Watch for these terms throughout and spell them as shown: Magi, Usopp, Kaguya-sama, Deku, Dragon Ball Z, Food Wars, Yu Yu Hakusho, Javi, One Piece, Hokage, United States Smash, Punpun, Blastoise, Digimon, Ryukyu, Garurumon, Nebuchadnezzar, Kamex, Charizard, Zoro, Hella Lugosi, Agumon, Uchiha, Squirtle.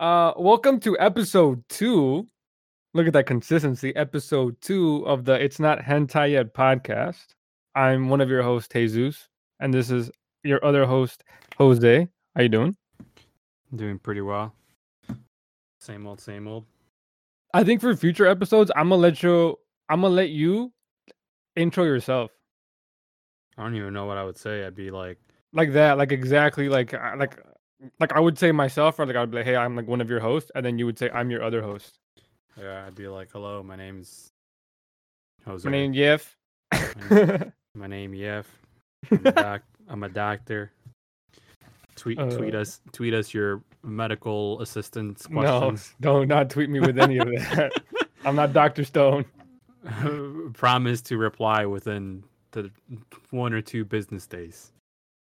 Welcome to episode 2. Look at that consistency. Episode 2 of the It's Not Hentai Yet podcast. I'm one of your hosts, Jesus, and this is your other host, Jose. How you doing? Doing pretty well. Same old, same old. I think for future episodes, I'm gonna let you intro yourself. I don't even know what I would say. I'd be like I would say myself, or like I'd be like, hey, I'm like one of your hosts, and then you would say I'm your other host. Yeah, I'd be like, hello, my name's Jose. My name Yef. My name Yef. I'm a doctor. Tweet us your medical assistance questions. No, don't not tweet me with any of that. I'm not Dr. Stone. Promise to reply within the 1 or 2 business days.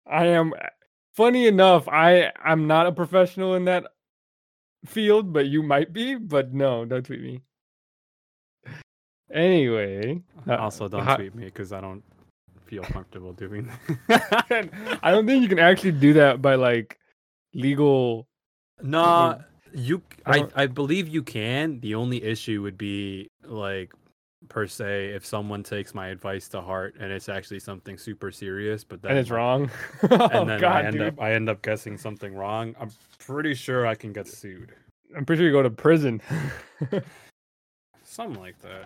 I am. Funny enough, I'm not a professional in that field, but you might be. But no, don't tweet me. Anyway, also don't tweet me because I don't feel comfortable doing that. I don't think you can actually do that by like legal. No, you. I believe you can. The only issue would be like, per se, if someone takes my advice to heart and it's actually something super serious, but then it's wrong, and then I end up guessing something wrong, I'm pretty sure I can get sued. I'm pretty sure you go to prison, something like that.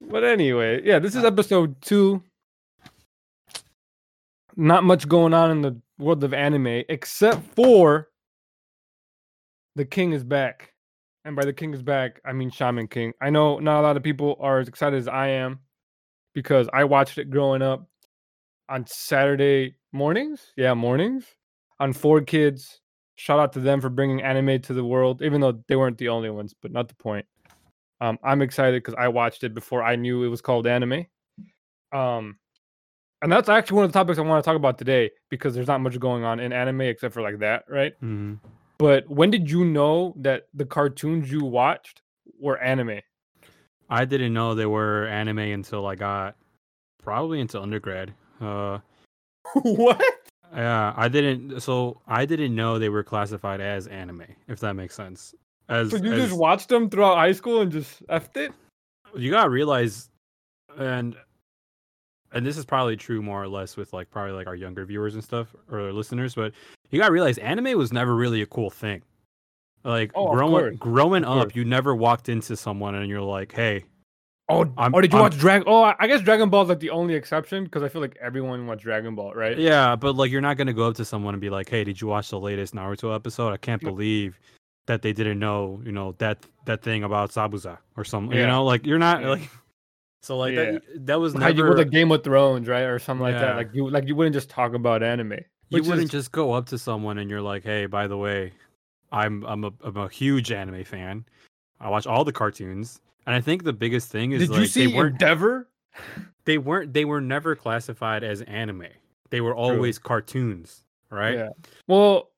But anyway, yeah, this is episode 2. Not much going on in the world of anime except for the king is back. And by the king is back, I mean Shaman King. I know not a lot of people are as excited as I am because I watched it growing up on Saturday mornings. Yeah, mornings on 4Kids. Shout out to them for bringing anime to the world, even though they weren't the only ones, but not the point. I'm excited because I watched it before I knew it was called anime. And that's actually one of the topics I want to talk about today because there's not much going on in anime except for like that, right? Mm-hmm. But when did you know that the cartoons you watched were anime? I didn't know they were anime until I got probably into undergrad. What? Yeah, I didn't. So I didn't know they were classified as anime, if that makes sense. So you just watched them throughout high school and just effed it? You gotta realize, and this is probably true more or less with like probably like our younger viewers and stuff or listeners, but you gotta realize anime was never really a cool thing. Like growing up, you never walked into someone and you're like, hey, did you watch Dragon? Oh, I guess Dragon Ball is like the only exception because I feel like everyone watched Dragon Ball, right? Yeah, but like you're not gonna go up to someone and be like, hey, did you watch the latest Naruto episode? I can't believe that they didn't know, you know, that thing about Zabuza or something. Yeah. You know, like you're not like. So like that was never. How you were like Game of Thrones, right, or something like that. Like you wouldn't just talk about anime. You wouldn't just go up to someone and you're like, "Hey, by the way, I'm a huge anime fan. I watch all the cartoons." And I think the biggest thing is they were never classified as anime. They were always cartoons, right? Yeah. Well,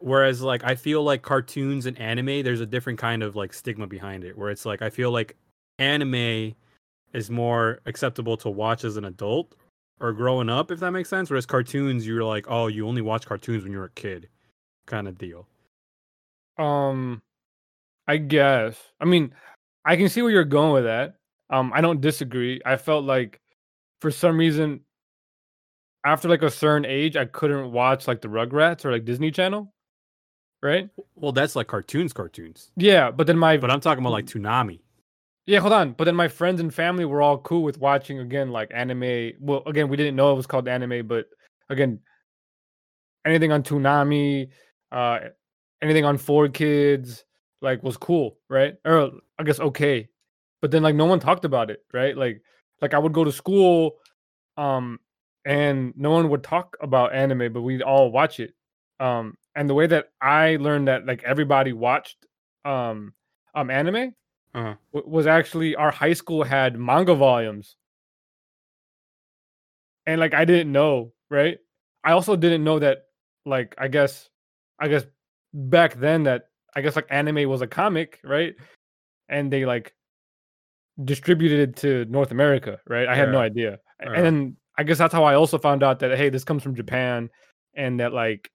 whereas like I feel like cartoons and anime, there's a different kind of like stigma behind it, where it's like I feel like anime is more acceptable to watch as an adult or growing up, if that makes sense. Whereas cartoons, you're like, oh, you only watch cartoons when you're a kid, kind of deal. I guess. I mean, I can see where you're going with that. I don't disagree. I felt like for some reason, after like a certain age, I couldn't watch like the Rugrats or like Disney Channel, right? Well, that's like cartoons. Yeah, but then but I'm talking about like Toonami. Yeah, hold on. But then my friends and family were all cool with watching, again, like anime. Well, again, we didn't know it was called anime, but again, anything on Toonami, anything on 4Kids, like, was cool, right? Or I guess okay. But then, like, no one talked about it, right? Like I would go to school, and no one would talk about anime, but we'd all watch it. And the way that I learned that, like, everybody watched anime. Uh-huh. Was actually our high school had manga volumes, and like I didn't know, right? I also didn't know that, like I guess back then that I guess like anime was a comic, right? And they like distributed it to North America, right? I had no idea, and then I guess that's how I also found out that hey, this comes from Japan, and that like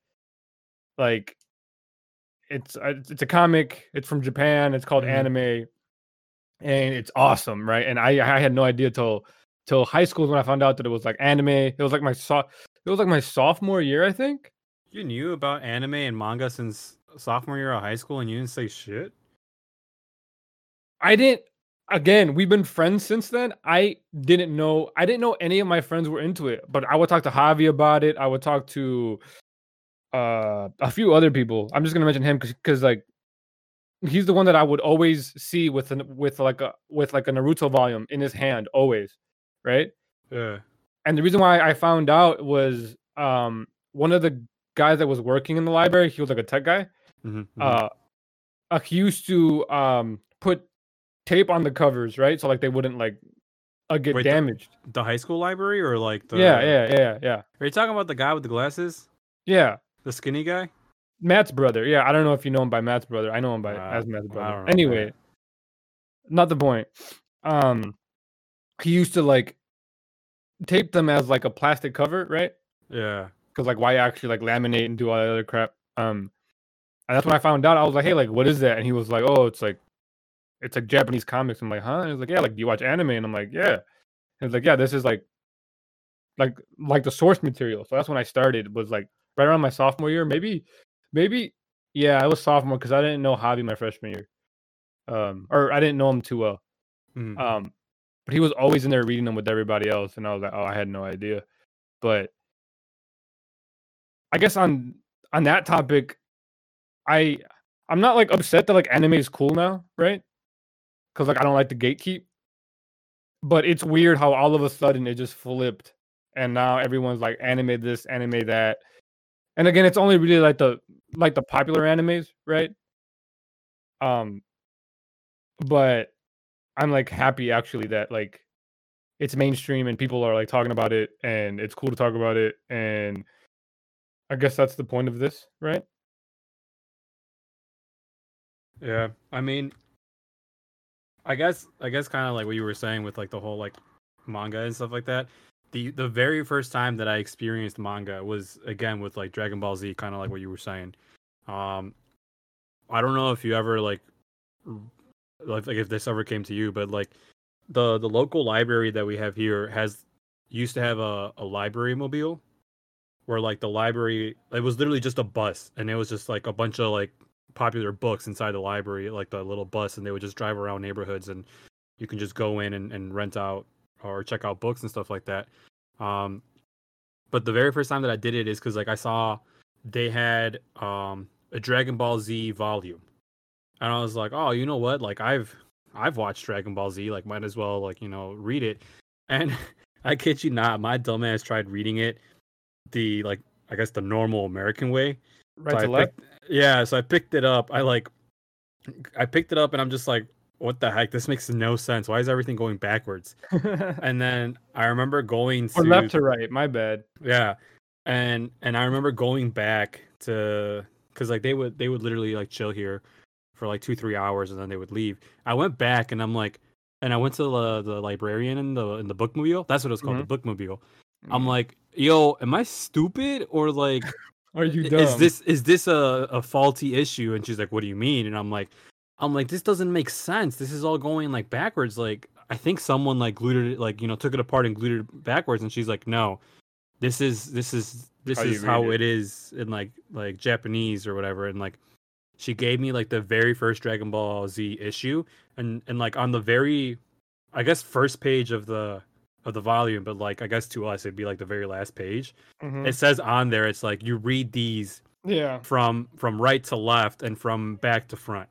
it's a comic. It's from Japan. It's called anime, and it's awesome, right? And I had no idea till high school when I found out that it was like anime. It was like my sophomore year, I think. You knew about anime and manga since sophomore year of high school, and you didn't say shit? I didn't. Again, we've been friends since then. I didn't know any of my friends were into it, but I would talk to Javi about it. I would talk to a few other people. I'm just gonna mention him because like he's the one that I would always see with a Naruto volume in his hand always, right? Yeah. And the reason why I found out was one of the guys that was working in the library. He was like a tech guy. Mm-hmm. He used to put tape on the covers, right? So like they wouldn't like get damaged. The high school library or like the Yeah. Are you talking about the guy with the glasses? Yeah. The skinny guy? Matt's brother. Yeah, I don't know if you know him by Matt's brother. I know him by as Matt's brother. Anyway, not the point. He used to like tape them as like a plastic cover, right? Yeah. Cuz like why actually like laminate and do all that other crap? And that's when I found out. I was like, "Hey, like what is that?" And he was like, "Oh, it's like Japanese comics." I'm like, huh? And he was like, yeah, like, do you watch anime? And I'm like, yeah. And he's like, yeah, this is like the source material. So that's when I started. It was like right around my sophomore year. Maybe, yeah, I was sophomore because I didn't know Javi my freshman year. Or I didn't know him too well. Mm-hmm. But he was always in there reading them with everybody else. And I was like, oh, I had no idea. But I guess on that topic, I'm not like upset that like anime is cool now, right? Because like I don't like the gatekeep, but it's weird how all of a sudden it just flipped, and now everyone's like anime this, anime that, and again, it's only really like the popular animes, right? But I'm like happy actually that like it's mainstream and people are like talking about it, and it's cool to talk about it, and I guess that's the point of this, right? Yeah, I mean. I guess kind of like what you were saying with like the whole like manga and stuff like that. The very first time that I experienced manga was again with like Dragon Ball Z, kind of like what you were saying. I don't know if you ever like if this ever came to you, but like the local library that we have here used to have a library mobile where like the library, it was literally just a bus, and it was just like a bunch of like popular books inside the library, like the little bus, and they would just drive around neighborhoods, and you can just go in and rent out or check out books and stuff like that. But the very first time that I did it is because like I saw they had a Dragon Ball Z volume, and I was like, oh, you know what, like I've watched Dragon Ball Z, like might as well like, you know, read it. And I kid you not, my dumbass tried reading it the like I guess the normal American way, right? So to left. Yeah, so I picked it up. I picked it up, and I'm just like, what the heck? This makes no sense. Why is everything going backwards? And then I remember going to... Or left to right, my bad. Yeah. And I remember going back to... Because like they would literally like chill here for like 2-3 hours, and then they would leave. I went back, and I'm like... And I went to the librarian in the bookmobile. That's what it was called, the bookmobile. Mm-hmm. I'm like, yo, am I stupid? Or like... Are you dumb? Is this a faulty issue? And she's like, what do you mean? And I'm like, this doesn't make sense. This is all going like backwards. Like I think someone like glued it, like, you know, took it apart and glued it backwards. And she's like, no, this is how it is in like Japanese or whatever. And like she gave me like the very first Dragon Ball Z issue, and like on the very, I guess, first page of the volume, but like I guess to us it'd be like the very last page. Mm-hmm. It says on there, it's like you read these from right to left and from back to front.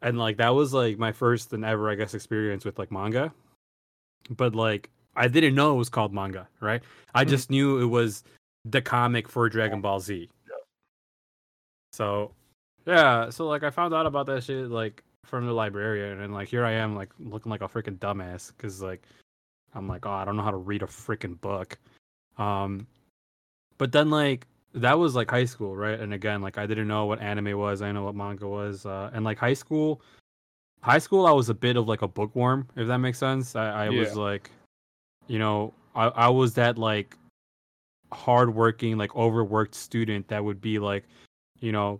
And like that was like my first and ever, I guess, experience with like manga. But like I didn't know it was called manga, right? I just knew it was the comic for Dragon Ball Z. Yeah. So like I found out about that shit like from the librarian, and like here I am like looking like a freaking dumbass because like I'm like, oh, I don't know how to read a freaking book. But then, like, that was, like, high school, right? And again, like, I didn't know what anime was. I didn't know what manga was. And, like, high school, I was a bit of, like, a bookworm, if that makes sense. I was, like, you know, I was that, like, hardworking, like, overworked student that would be, like, you know,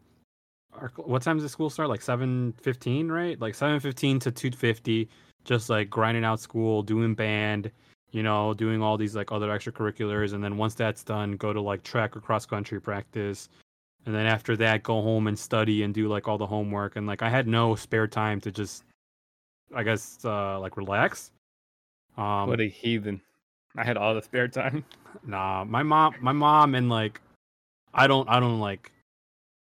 what time does the school start? Like 7:15, right? Like 7:15 to 2:50, just like grinding out school, doing band, you know, doing all these like other extracurriculars. And then once that's done, go to like track or cross country practice. And then after that, go home and study and do like all the homework. And like, I had no spare time to just, I guess, like relax. What a heathen. I had all the spare time. Nah, my mom and like, I don't like,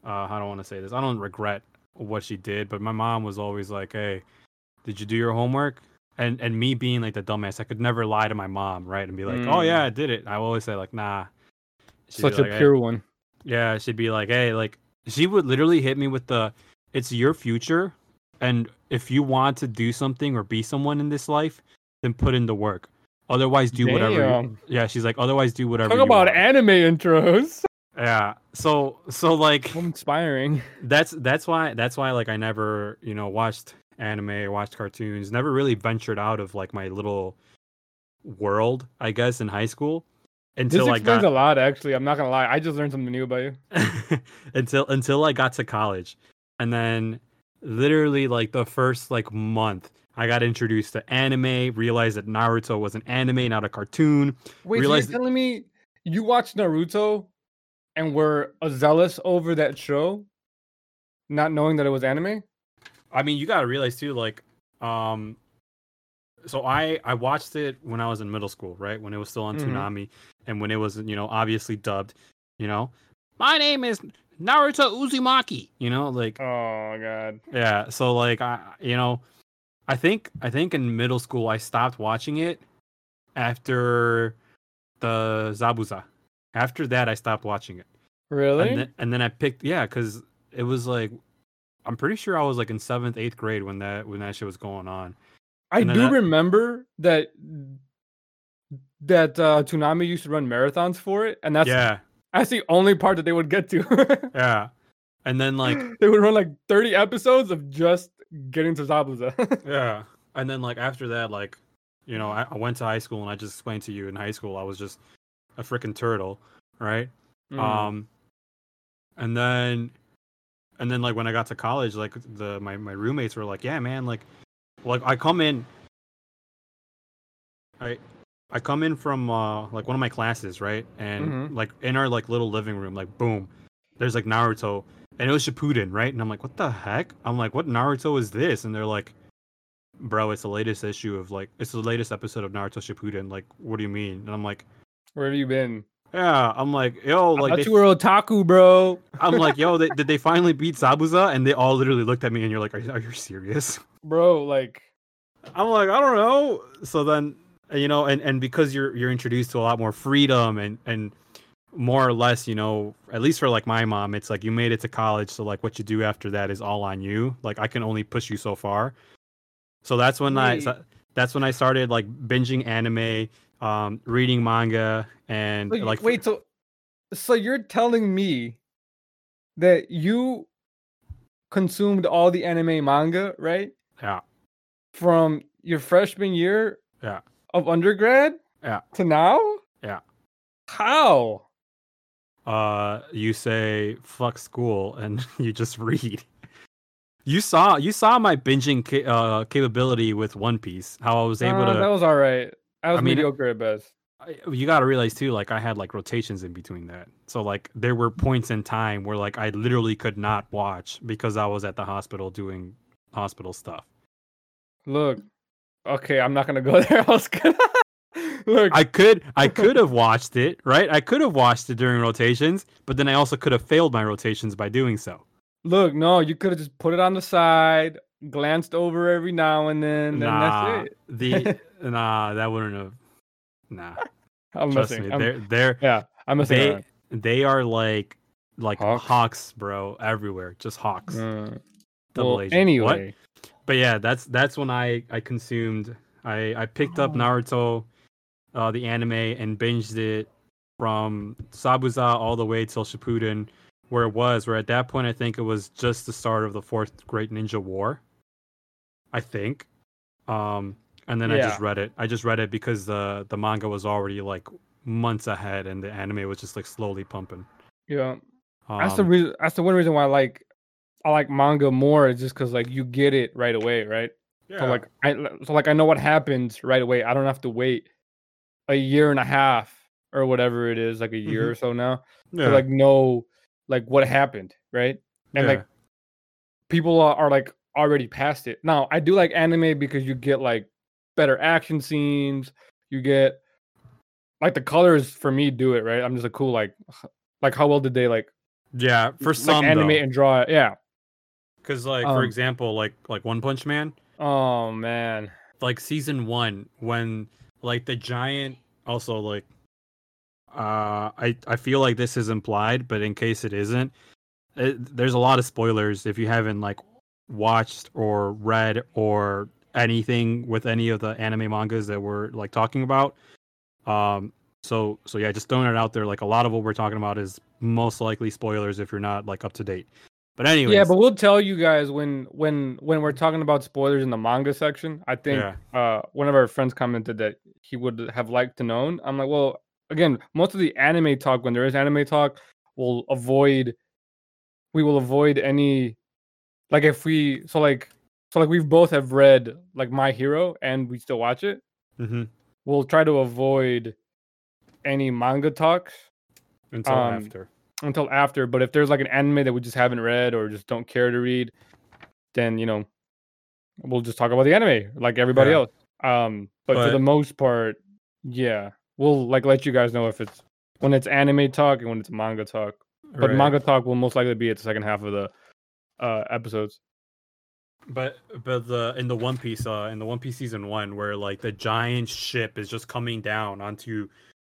I don't want to say this. I don't regret what she did, but my mom was always like, hey, did you do your homework? And me being like the dumbass, I could never lie to my mom, right? And be like, oh yeah, I did it. I always say like, nah. She'd such like, a pure one. Yeah, she'd be like, hey, like, she would literally hit me with the, it's your future, and if you want to do something or be someone in this life, then put in the work. Otherwise, do whatever. Yeah, she's like, otherwise, do whatever. Talk about anime intros. Yeah, so like, inspiring. That's why like I never, you know, watched anime or watched cartoons. Never really ventured out of like my little world, I guess, in high school. Until this explains a lot, actually. I'm not gonna lie. I just learned something new about you. until I got to college, and then literally like the first like month, I got introduced to anime, realized that Naruto was an anime, not a cartoon. Wait, so you're telling me you watched Naruto and were zealous over that show, not knowing that it was anime? I mean, you got to realize too, like, so I watched it when I was in middle school, right? When it was still on Toonami, and when it was, you know, obviously dubbed, you know, my name is Naruto Uzumaki, you know, like. Oh, God. Yeah, so like, I think in middle school I stopped watching it after the Zabuza. After that I stopped watching it. Really? And then I picked, yeah, because it was like, I'm pretty sure I was like in 7th, 8th grade when that shit was going on. I remember that Toonami used to run marathons for it, and that's the only part that they would get to. Yeah, and then like they would run like 30 episodes of just getting to Zabuza. Yeah. And then, like, after that, like, you know, I went to high school, and I just explained to you in high school, I was just a freaking turtle, right? And then, like, when I got to college, like, my roommates were like, yeah, man, like, I come in from, like, one of my classes, right? And, like, in our, like, little living room, like, boom, there's, like, Naruto. And it was Shippuden, right? And I'm like, what the heck? I'm like, what Naruto is this? And they're like, bro, it's the latest issue of, like, it's the latest episode of Naruto Shippuden. Like, what do you mean? And I'm like, where have you been? Yeah, I'm like, yo, like, you were otaku, bro. I'm like, yo, did they finally beat Zabuza? And they all literally looked at me, and you're like, are you serious, bro? Like, I'm like, I don't know. So then, you know, and because you're introduced to a lot more freedom and. More or less, you know, at least for like my mom, it's like you made it to college, so like what you do after that is all on you. Like I can only push you so far. So that's when I started like binging anime, reading manga, and like. Wait, so you're telling me that you consumed all the anime manga, right? Yeah. From your freshman year. Yeah. Of undergrad. Yeah. To now. Yeah. How? You say fuck school and you just read. You saw my binging capability with One Piece. How I was able to. That was all right. I mean, mediocre at best. You got to realize too, like I had like rotations in between that. So like there were points in time where like I literally could not watch because I was at the hospital doing hospital stuff. Look, okay, I'm not gonna go there. I was gonna. Look. I could have watched it, right? I could have watched it during rotations, but then I also could have failed my rotations by doing so. Look, no, you could have just put it on the side, glanced over every now and then, and that's it. That wouldn't have. Nah, I'm messing. I'm messing. They are like hawks, bro, everywhere, just hawks. Double agent. Anyway, what? But yeah, that's when I consumed. I picked up Naruto. The anime and binged it from Zabuza all the way till Shippuden, where at that point I think it was just the start of the Fourth Great Ninja War, I think, and then yeah. I just read it because the manga was already like months ahead and the anime was just like slowly pumping. Yeah, that's the one reason why I like I like manga more just because like you get it right away, right? Yeah. So I know what happens right away. I don't have to wait a year and a half or whatever it is, like a year or so now. Yeah. To like know like what happened, right? And like people are like already past it. Now I do like anime because you get like better action scenes. You get like the colors for me do it, right? I'm just like cool, like how well did they like for some like, animate though. And draw it? Yeah. Because like for example, like One Punch Man. Oh man. Like season 1 when like the giant also like I feel like this is implied, but in case it isn't, there's a lot of spoilers if you haven't like watched or read or anything with any of the anime mangas that we're like talking about. So yeah, just throwing it out there. Like a lot of what we're talking about is most likely spoilers if you're not like up to date. But anyway, yeah, but we'll tell you guys when we're talking about spoilers in the manga section. I think one of our friends commented that he would have liked to known. I'm like, well, again, most of the anime talk, when there is anime talk, we will avoid any like if we so we've both have read like My Hero and we still watch it. Mm-hmm. We'll try to avoid any manga talks until after. But if there's like an anime that we just haven't read or just don't care to read, then you know we'll just talk about the anime like everybody else. But for the most part, yeah, we'll like let you guys know if it's when it's anime talk and when it's manga talk. But manga talk will most likely be at the second half of the episodes. But in the One Piece season 1 where like the giant ship is just coming down onto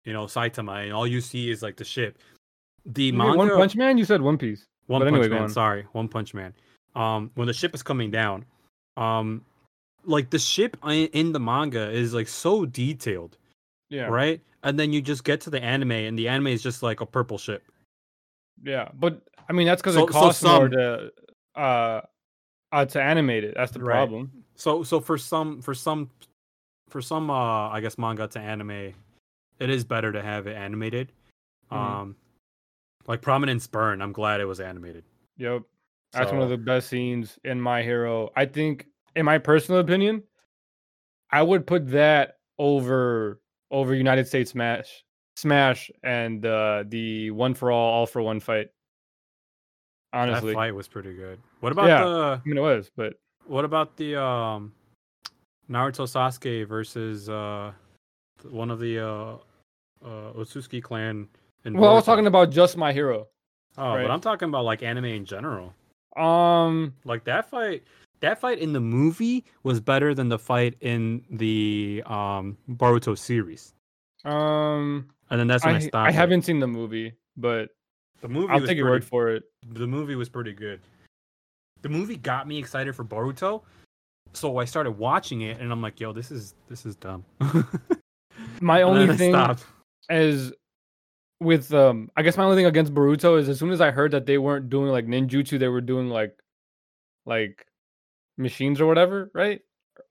Saitama and all you see is like the ship. The manga One Punch Man? You said One Piece. One Punch Man. When the ship is coming down, like the ship in the manga is like so detailed. Yeah. Right? And then you just get to the anime and the anime is just like a purple ship. Yeah, but I mean that's because it costs more to animate it. That's the problem. So for some I guess manga to anime, it is better to have it animated. Like Prominence Burn, I'm glad it was animated. Yep, that's one of the best scenes in My Hero. I think, in my personal opinion, I would put that over United States Smash and the One for All for One fight. Honestly, that fight was pretty good. What about what about the Naruto Sasuke versus one of the Otsutsuki clan? I was talking about just My Hero. Oh, right? But I'm talking about like anime in general. Like that fight in the movie was better than the fight in the Boruto series. And then that's when I stopped. I haven't seen the movie, but the movie I'll take your word for it. The movie was pretty good. The movie got me excited for Boruto, so I started watching it, and I'm like, "Yo, this is dumb." My only thing against Boruto is as soon as I heard that they weren't doing like ninjutsu, they were doing like machines or whatever, right?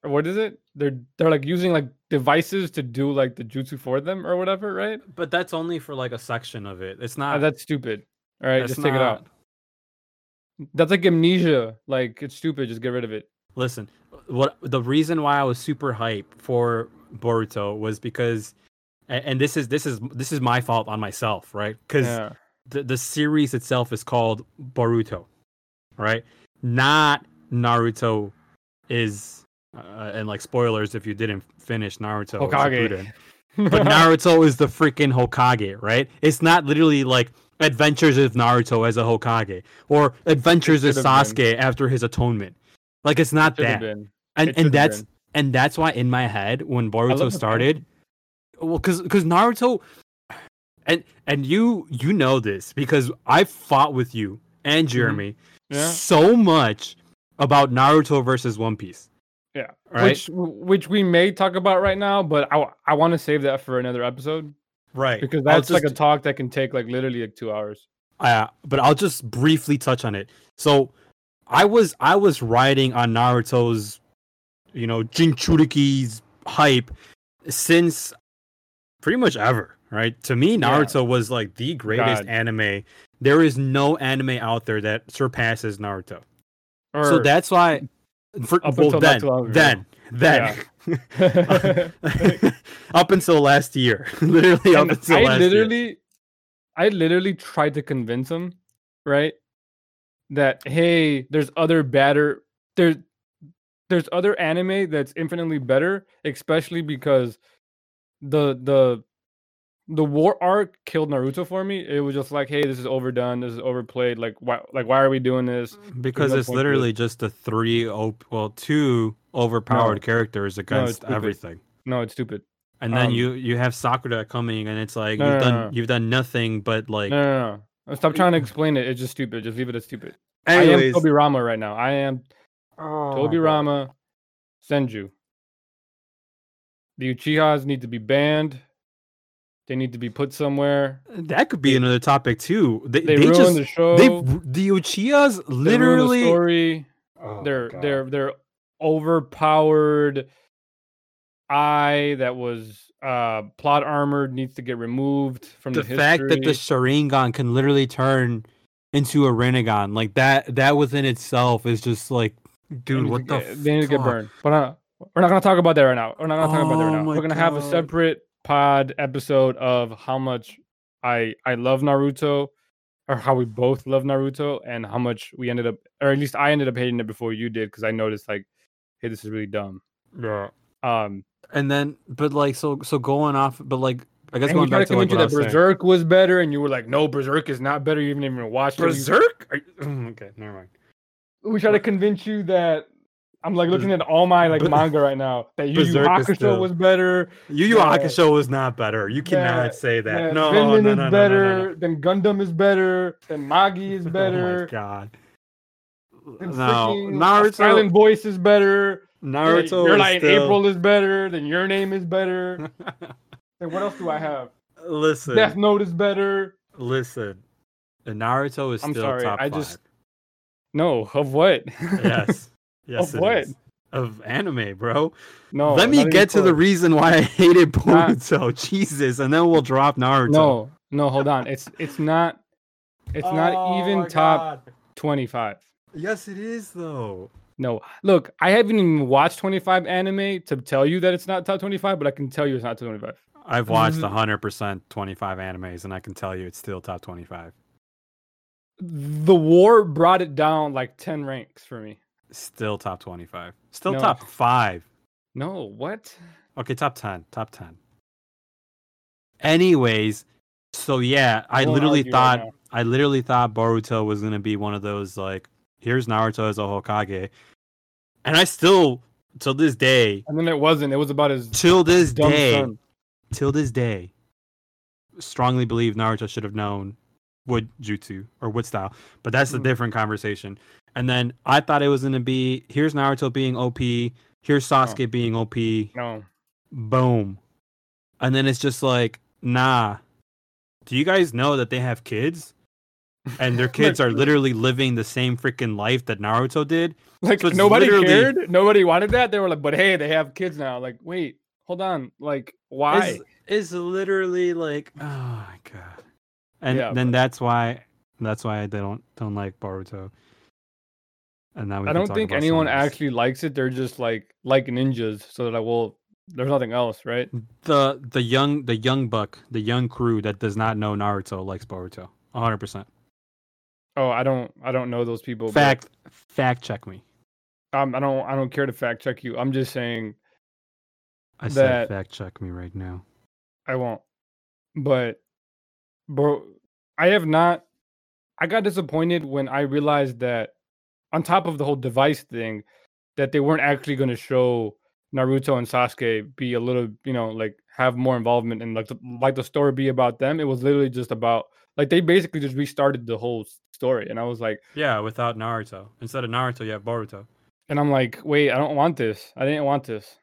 Or what is it? They're like using like devices to do like the jutsu for them or whatever, right? But that's only for like a section of it. It's not that's stupid. All right, just take it out. That's like amnesia. Like it's stupid. Just get rid of it. Listen, the reason why I was super hyped for Boruto was because, and this is my fault on myself, right? Because the series itself is called Boruto, right? Not Naruto is. And like spoilers if you didn't finish Naruto. Hokage. But Naruto is the freaking Hokage, right? It's not literally like Adventures of Naruto as a Hokage or Adventures of Sasuke after his atonement. Like it's not that. And that's why in my head when Boruto started, well cuz Naruto and you know this because I fought with you and Jeremy so much about Naruto versus One Piece. Yeah, right? Which we may talk about right now, but I want to save that for another episode, right? Because that's like a talk that can take like literally like 2 hours. But I'll just briefly touch on it. So, I was riding on Naruto's, Jinchuriki's hype since pretty much ever, right? To me, Naruto was like the greatest anime. There is no anime out there that surpasses Naruto. Or so that's why, up until last year, literally up until last year. I literally tried to convince him, right, that hey, there's other better, there's other anime that's infinitely better, especially because the war arc killed Naruto for me. It was just like, hey, this is overdone, this is overplayed. Like why are we doing this? Because it's literally just two overpowered characters against everything. No, it's stupid. And then you have Sakura coming, and it's like you've done nothing but like. No. Stop trying to explain it. It's just stupid. Just leave it as stupid. Anyways. I am Tobirama right now. I am Tobirama Senju. The Uchihas need to be banned. They need to be put somewhere. That could be another topic too. They ruined the show. The Uchihas literally. They're overpowered. That was plot armored needs to get removed from the history. Fact that the Sharingan can literally turn into a Rinnegan like that within itself is just like, dude, what the fuck? They need to get burned. But we're not gonna talk about that right now. We're gonna have a separate pod episode of how much I love Naruto, or how we both love Naruto, and how much we ended up, or at least I ended up hating it before you did, because I noticed like, hey, this is really dumb. Yeah. And then, but like, so going off, but like, I guess going back to like what I was saying. Berserk was better, and you were like, no, Berserk is not better. You haven't even watched Berserk? Okay, never mind. We try to convince you that I'm like looking at all my like manga right now. That Yu Yu Hakusho was better. Yu Yu Hakusho was not better. You cannot say that. No, Finland is better. Then Gundam is better. Then Magi is better. Oh my god. No, Naruto. Silent Voice is better. Naruto. Your Lie in April is better. Then Your Name is better. Then what else do I have? Listen. Death Note is better. Listen. And Naruto is still top 5. No, of what? Yes. Of what? Is. Of anime, bro. No. Let me get to the reason why I hated Boruto. Jesus, and then we'll drop Naruto. No, hold on. It's not even top 25. Yes, it is though. No, look, I haven't even watched 25 anime to tell you that it's not top 25, but I can tell you it's not top 25. I've watched 100% 25 animes, and I can tell you it's still top 25. The war brought it down like 10 ranks for me. Still top 25. Still top 5. No, what? Okay, top 10. Top 10. Anyways, so yeah, I literally thought Boruto was going to be one of those like, here's Naruto as a Hokage. And I still, till this day... And then it wasn't. It was about his... Till this day, strongly believe Naruto should have known what jutsu or what style. But that's a different conversation. And then I thought it was going to be, here's Naruto being OP. Here's Sasuke being OP. No. Boom. And then it's just like, nah. Do you guys know that they have kids? And their kids are literally living the same freaking life that Naruto did. Like, so nobody cared. Nobody wanted that. They were like, but hey, they have kids now. Like, wait, hold on. Like, why? It's literally like, oh my god. And that's why I don't like Boruto. And now I don't think anyone actually likes it. They're just like ninjas, so that there's nothing else, right? The young crew that does not know Naruto likes Boruto 100%. Oh, I don't know those people. Fact check me. I don't care to fact check you. I'm just saying. I said fact check me right now. I won't. But, bro, I have not. I got disappointed when I realized that, on top of the whole device thing, that they weren't actually going to show Naruto and Sasuke be a little, like have more involvement and like the story be about them. It was literally just about. Like, they basically just restarted the whole story. And I was like... Yeah, without Naruto. Instead of Naruto, you have Boruto. And I'm like, wait, I don't want this. I didn't want this.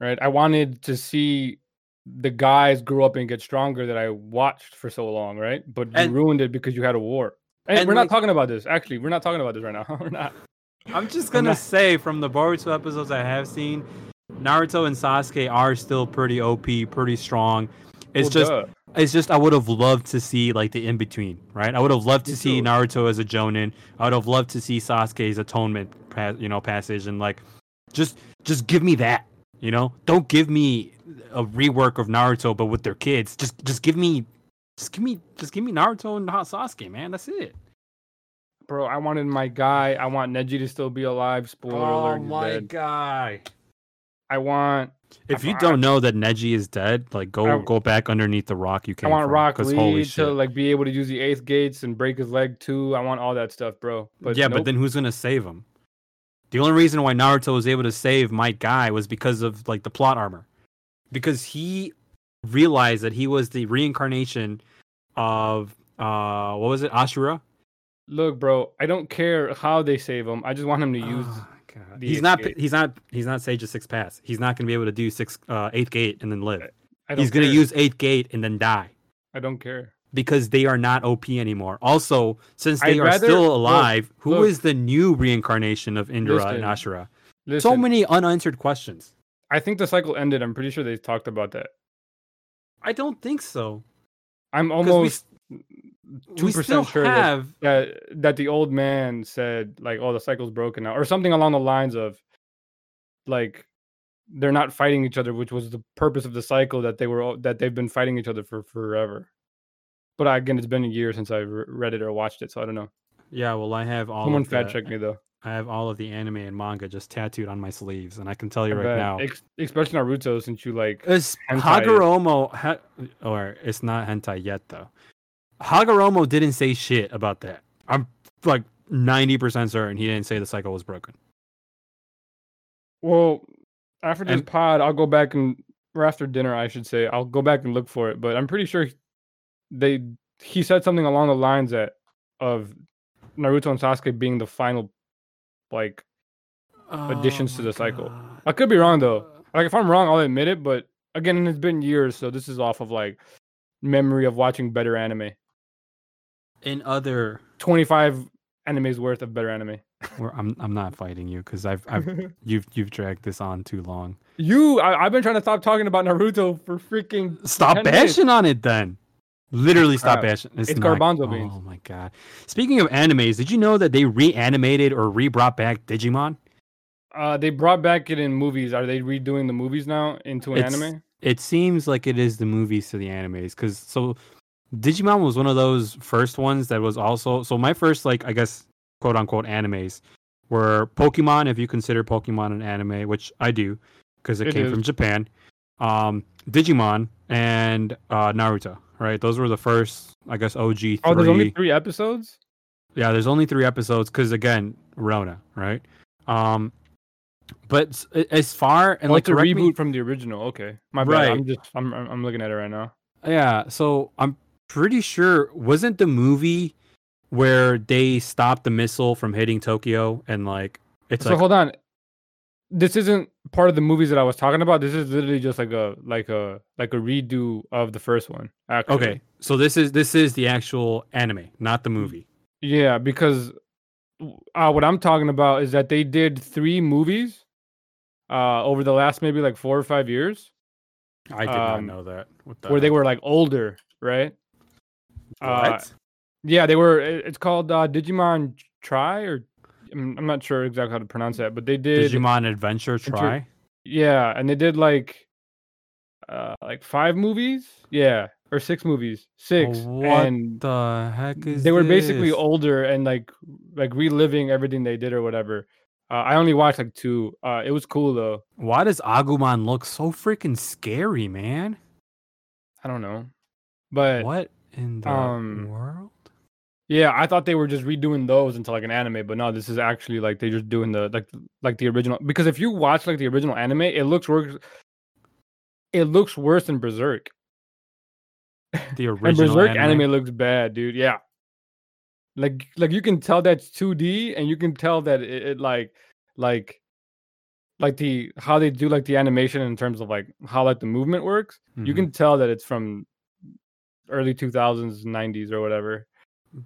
Right? I wanted to see the guys grow up and get stronger that I watched for so long, right? But you ruined it because you had a war. And we're not talking about this. Actually, we're not talking about this right now. We're not. I'm just going to say, from the Boruto episodes I have seen, Naruto and Sasuke are still pretty OP, pretty strong. It's just... Duh. It's just I would have loved to see like the in between, right? I would have loved to see Naruto as a Jonin. I would have loved to see Sasuke's atonement, passage, and like just give me that. You know, don't give me a rework of Naruto, but with their kids. Just give me Naruto and Sasuke, man. That's it. Bro, I wanted my guy. I want Neji to still be alive. Spoiler alert. Oh, my dead. Guy. I want. If you don't know that Neji is dead, like go back underneath the rock you came from. I want Rock Lee holy shit. To like be able to use the 8th gates and break his leg too. I want all that stuff, bro. But yeah, nope. But then who's gonna save him? The only reason why Naruto was able to save my guy was because of like the plot armor, because he realized that he was the reincarnation of what was it, Ashura? Look, bro, I don't care how they save him. I just want him to use. He's not Sage of Six Paths. He's not gonna be able to do 8th gate and then live. He's gonna use 8th gate and then die. I don't care. Because they are not OP anymore. Also, since they are still alive, who is the new reincarnation of Indra and Ashura? So many unanswered questions. I think the cycle ended. I'm pretty sure they talked about that. I don't think so. I'm almost 2% sure that the old man said like, "Oh, the cycle's broken now," or something along the lines of, like, they're not fighting each other, which was the purpose of the cycle that they've been fighting each other for forever. But again, it's been a year since I read it or watched it, so I don't know. Yeah, well, I have all. Someone fact check me though. I have all of the anime and manga just tattooed on my sleeves, and I can tell you right now. Especially Naruto, since you like. It's Hagoromo, or it's not hentai yet though. Hagoromo didn't say shit about that. I'm like 90% certain he didn't say the cycle was broken. Well, after this pod, I'll go back or after dinner, I should say, I'll go back and look for it. But I'm pretty sure he said something along the lines of Naruto and Sasuke being the final like additions to the cycle. God. I could be wrong though. Like if I'm wrong, I'll admit it. But again, it's been years, so this is off of like memory of watching better anime. In other 25 animes worth of better anime. I'm not fighting you because you've dragged this on too long. I've been trying to stop talking about Naruto for freaking. Stop bashing on it then. Literally stop bashing. It's garbanzo beans. Oh my god! Speaking of animes, did you know that they reanimated or re-brought back Digimon? They brought back it in movies. Are they redoing the movies now into an anime? It seems like it is the movies to the animes, because Digimon was one of those first ones that was also my first like I guess quote unquote animes were Pokemon, if you consider Pokemon an anime, which I do because it came from Japan. Digimon and Naruto, right? Those were the first I guess OG. Oh, there's only 3 episodes. Yeah, there's only 3 episodes because again, Rona, right? But as far and like a reboot from the original, okay, my bad. Right. I'm looking at it right now. Yeah, so I'm pretty sure wasn't the movie where they stopped the missile from hitting Tokyo and like it's so like, hold on, this isn't part of the movies that I was talking about. This is literally just like a redo of the first one. Actually. Okay, so this is the actual anime, not the movie. Yeah, because. What I'm talking about is that they did 3 movies over the last maybe like 4 or 5 years. I did not know that. What the where heck? They were like older, right? What? Yeah, they were. It's called Digimon Try, or I'm not sure exactly how to pronounce that, but they did Digimon Adventure Try. Yeah, and they did like 5 movies. Yeah. Or 6 movies. 6. What and the heck is they were this? Basically older and like reliving everything they did or whatever. I only watched like 2. It was cool though. Why does Agumon look so freaking scary, man? I don't know. But what in the world? Yeah, I thought they were just redoing those into like an anime, but no, this is actually like they're just doing the like the original, because if you watch like the original anime, it looks worse than Berserk. The original Berserk anime looks bad, dude. Yeah, like you can tell that's 2D, and you can tell that it like the how they do like the animation in terms of like how like the movement works. Mm-hmm. You can tell that it's from early 2000s, 90s, or whatever.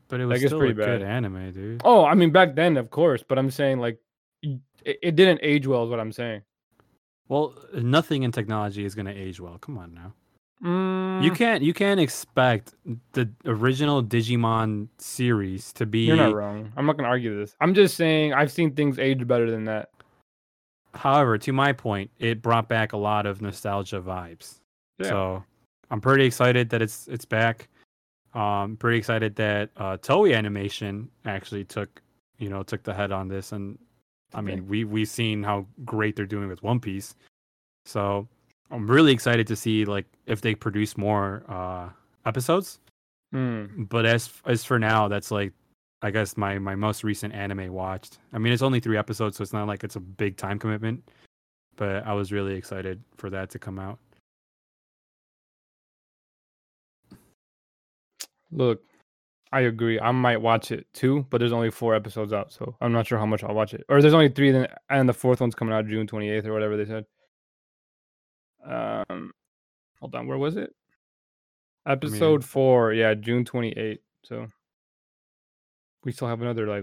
But it was still a good anime, dude. Oh, I mean back then, of course. But I'm saying like it didn't age well, is what I'm saying. Well, nothing in technology is gonna age well. Come on now. You can't expect the original Digimon series to be. You're not wrong. I'm not gonna argue this. I'm just saying I've seen things age better than that. However, to my point, it brought back a lot of nostalgia vibes. Yeah. So I'm pretty excited that it's back. Pretty excited that Toei Animation actually took the head on this, and I mean we've seen how great they're doing with One Piece. So I'm really excited to see like if they produce more episodes. But as for now, that's like I guess my most recent anime watched. I mean, it's only 3 episodes, so it's not like it's a big time commitment. But I was really excited for that to come out. Look, I agree. I might watch it too, but there's only 4 episodes out, so I'm not sure how much I'll watch it. Or there's only 3, and the 4th one's coming out June 28th or whatever they said. Hold on, where was it? Episode 4, yeah, June 28th. So we still have another like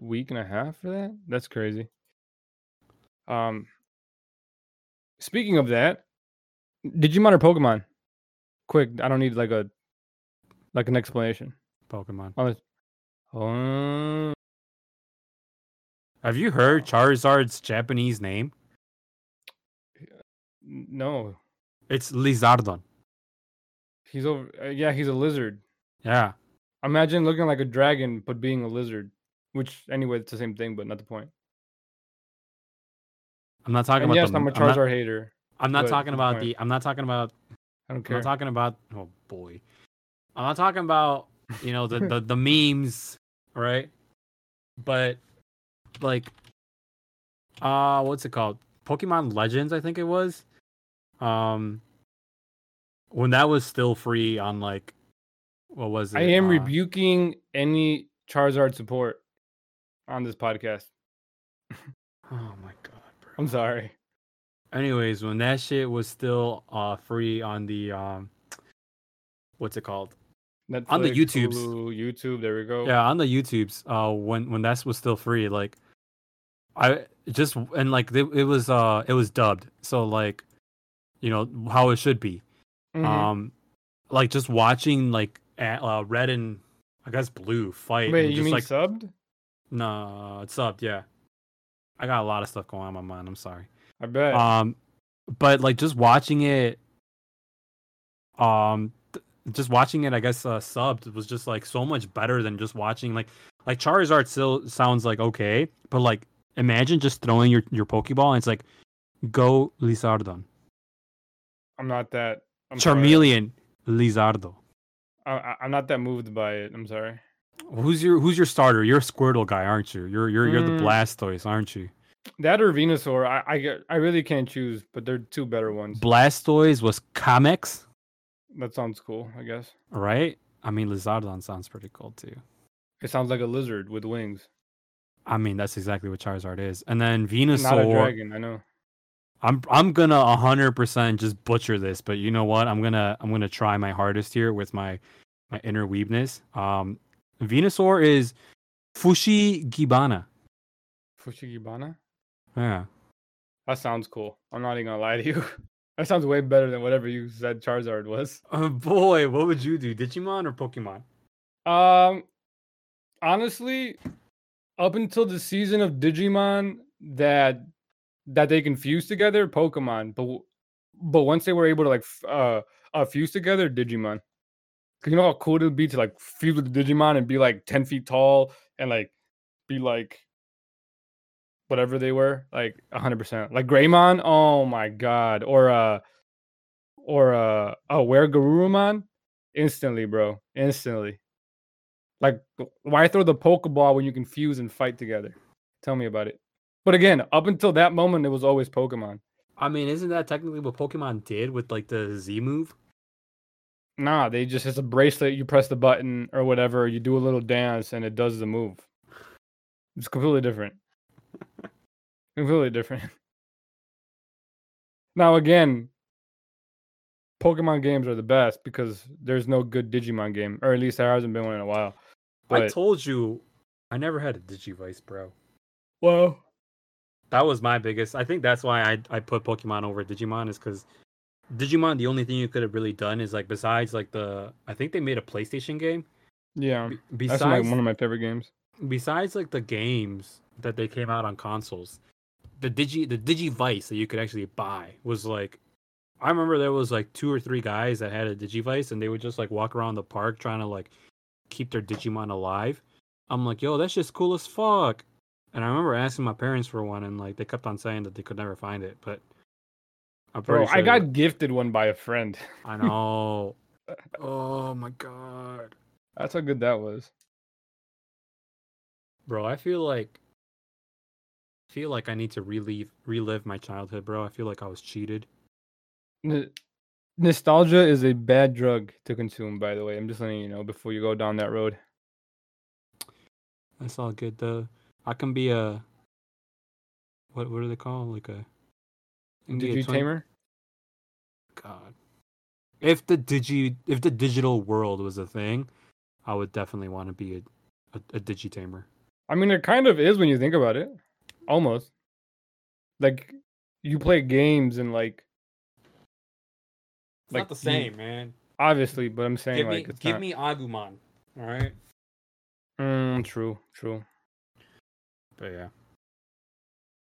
week and a half for that. That's crazy. Speaking of that, Digimon or Pokemon? Quick, I don't need like a an explanation. Pokemon. Have you heard Charizard's Japanese name? No. It's Lizardon. He's over. Yeah, he's a lizard. Yeah. Imagine looking like a dragon, but being a lizard. Which, anyway, it's the same thing, but not the point. I'm not talking about. Yes, I'm a Charizard hater. I'm not talking about. I don't care. I'm not talking about. Oh boy. I'm not talking about, the memes, right? But like, what's it called? Pokemon Legends, I think it was. When that was still free on like, what was it? I am rebuking any Charizard support on this podcast. Oh my god, bro! I'm sorry. Anyways, when that shit was still free on the what's it called? Netflix, on the YouTubes. Hulu, YouTube, there we go. Yeah, on the YouTubes. When that was still free, like I just and like it was dubbed, so like how it should be. Mm-hmm. Like just watching like red and I guess blue fight. Wait, and you just, mean like, subbed? No, it's subbed. Yeah, I got a lot of stuff going on in my mind. I'm sorry. I bet. But like just watching it. Just watching it, I guess, subbed was just like so much better than just watching like Charizard still sounds like okay, but like imagine just throwing your Pokeball and it's like, go Lizardon. I'm not that. I'm Charmeleon, sorry. Lizardo. I'm not that moved by it. I'm sorry. Who's your starter? You're a Squirtle guy, aren't you? You're the Blastoise, aren't you? That or Venusaur, I really can't choose, but they're 2 better ones. Blastoise was Kamex. That sounds cool, I guess. Right? I mean, Lizardon sounds pretty cool, too. It sounds like a lizard with wings. I mean, that's exactly what Charizard is. And then Venusaur... Not a dragon, I know. I'm going to 100% just butcher this, but you know what? I'm going to try my hardest here with my inner weebness. Venusaur is Fushigibana. Fushigibana? Yeah. That sounds cool. I'm not even going to lie to you. That sounds way better than whatever you said Charizard was. Oh boy, what would you do? Digimon or Pokemon? Honestly, up until the season of Digimon that they can fuse together, Pokemon. But once they were able to like fuse together, Digimon. 'Cause you know how cool it would be to like fuse with the Digimon and be like 10 feet tall and like be like whatever they were, like 100%, like Greymon. Oh my god! Or where Garurumon? Instantly, bro, instantly. Like, why throw the Pokeball when you can fuse and fight together? Tell me about it. But again, up until that moment, it was always Pokemon. I mean, isn't that technically what Pokemon did with like the Z move? Nah, it's a bracelet. You press the button or whatever. You do a little dance and it does the move. It's completely different. Completely different. Now again, Pokemon games are the best because there's no good Digimon game, or at least there hasn't been one in a while. But... I told you, I never had a Digivice, bro. Well, that was my biggest. I think that's why I put Pokemon over Digimon is because Digimon, the only thing you could have really done is like besides like the I think they made a PlayStation game. Yeah, besides, that's like one of my favorite games. Besides like the games that they came out on consoles, the Digivice that you could actually buy was like, I remember there was like 2 or 3 guys that had a Digivice and they would just like walk around the park trying to like keep their Digimon alive. I'm like, yo, that's just cool as fuck. And I remember asking my parents for one, and like they kept on saying that they could never find it. But I'm pretty sure I got gifted one by a friend. I know. Oh my god, that's how good that was, bro. I feel like I need to relive my childhood, bro. I feel like I was cheated. Nostalgia is a bad drug to consume, by the way. I'm just letting you know before you go down that road. That's all good, though. I can be a... What are they called? Like a... Digi-tamer? God. If the digital world was a thing, I would definitely want to be a Digi-tamer. I mean, it kind of is when you think about it. Almost. Like, you play games and like... It's like, not the same, man. Obviously, but I'm saying give me Agumon, all right? True. But yeah.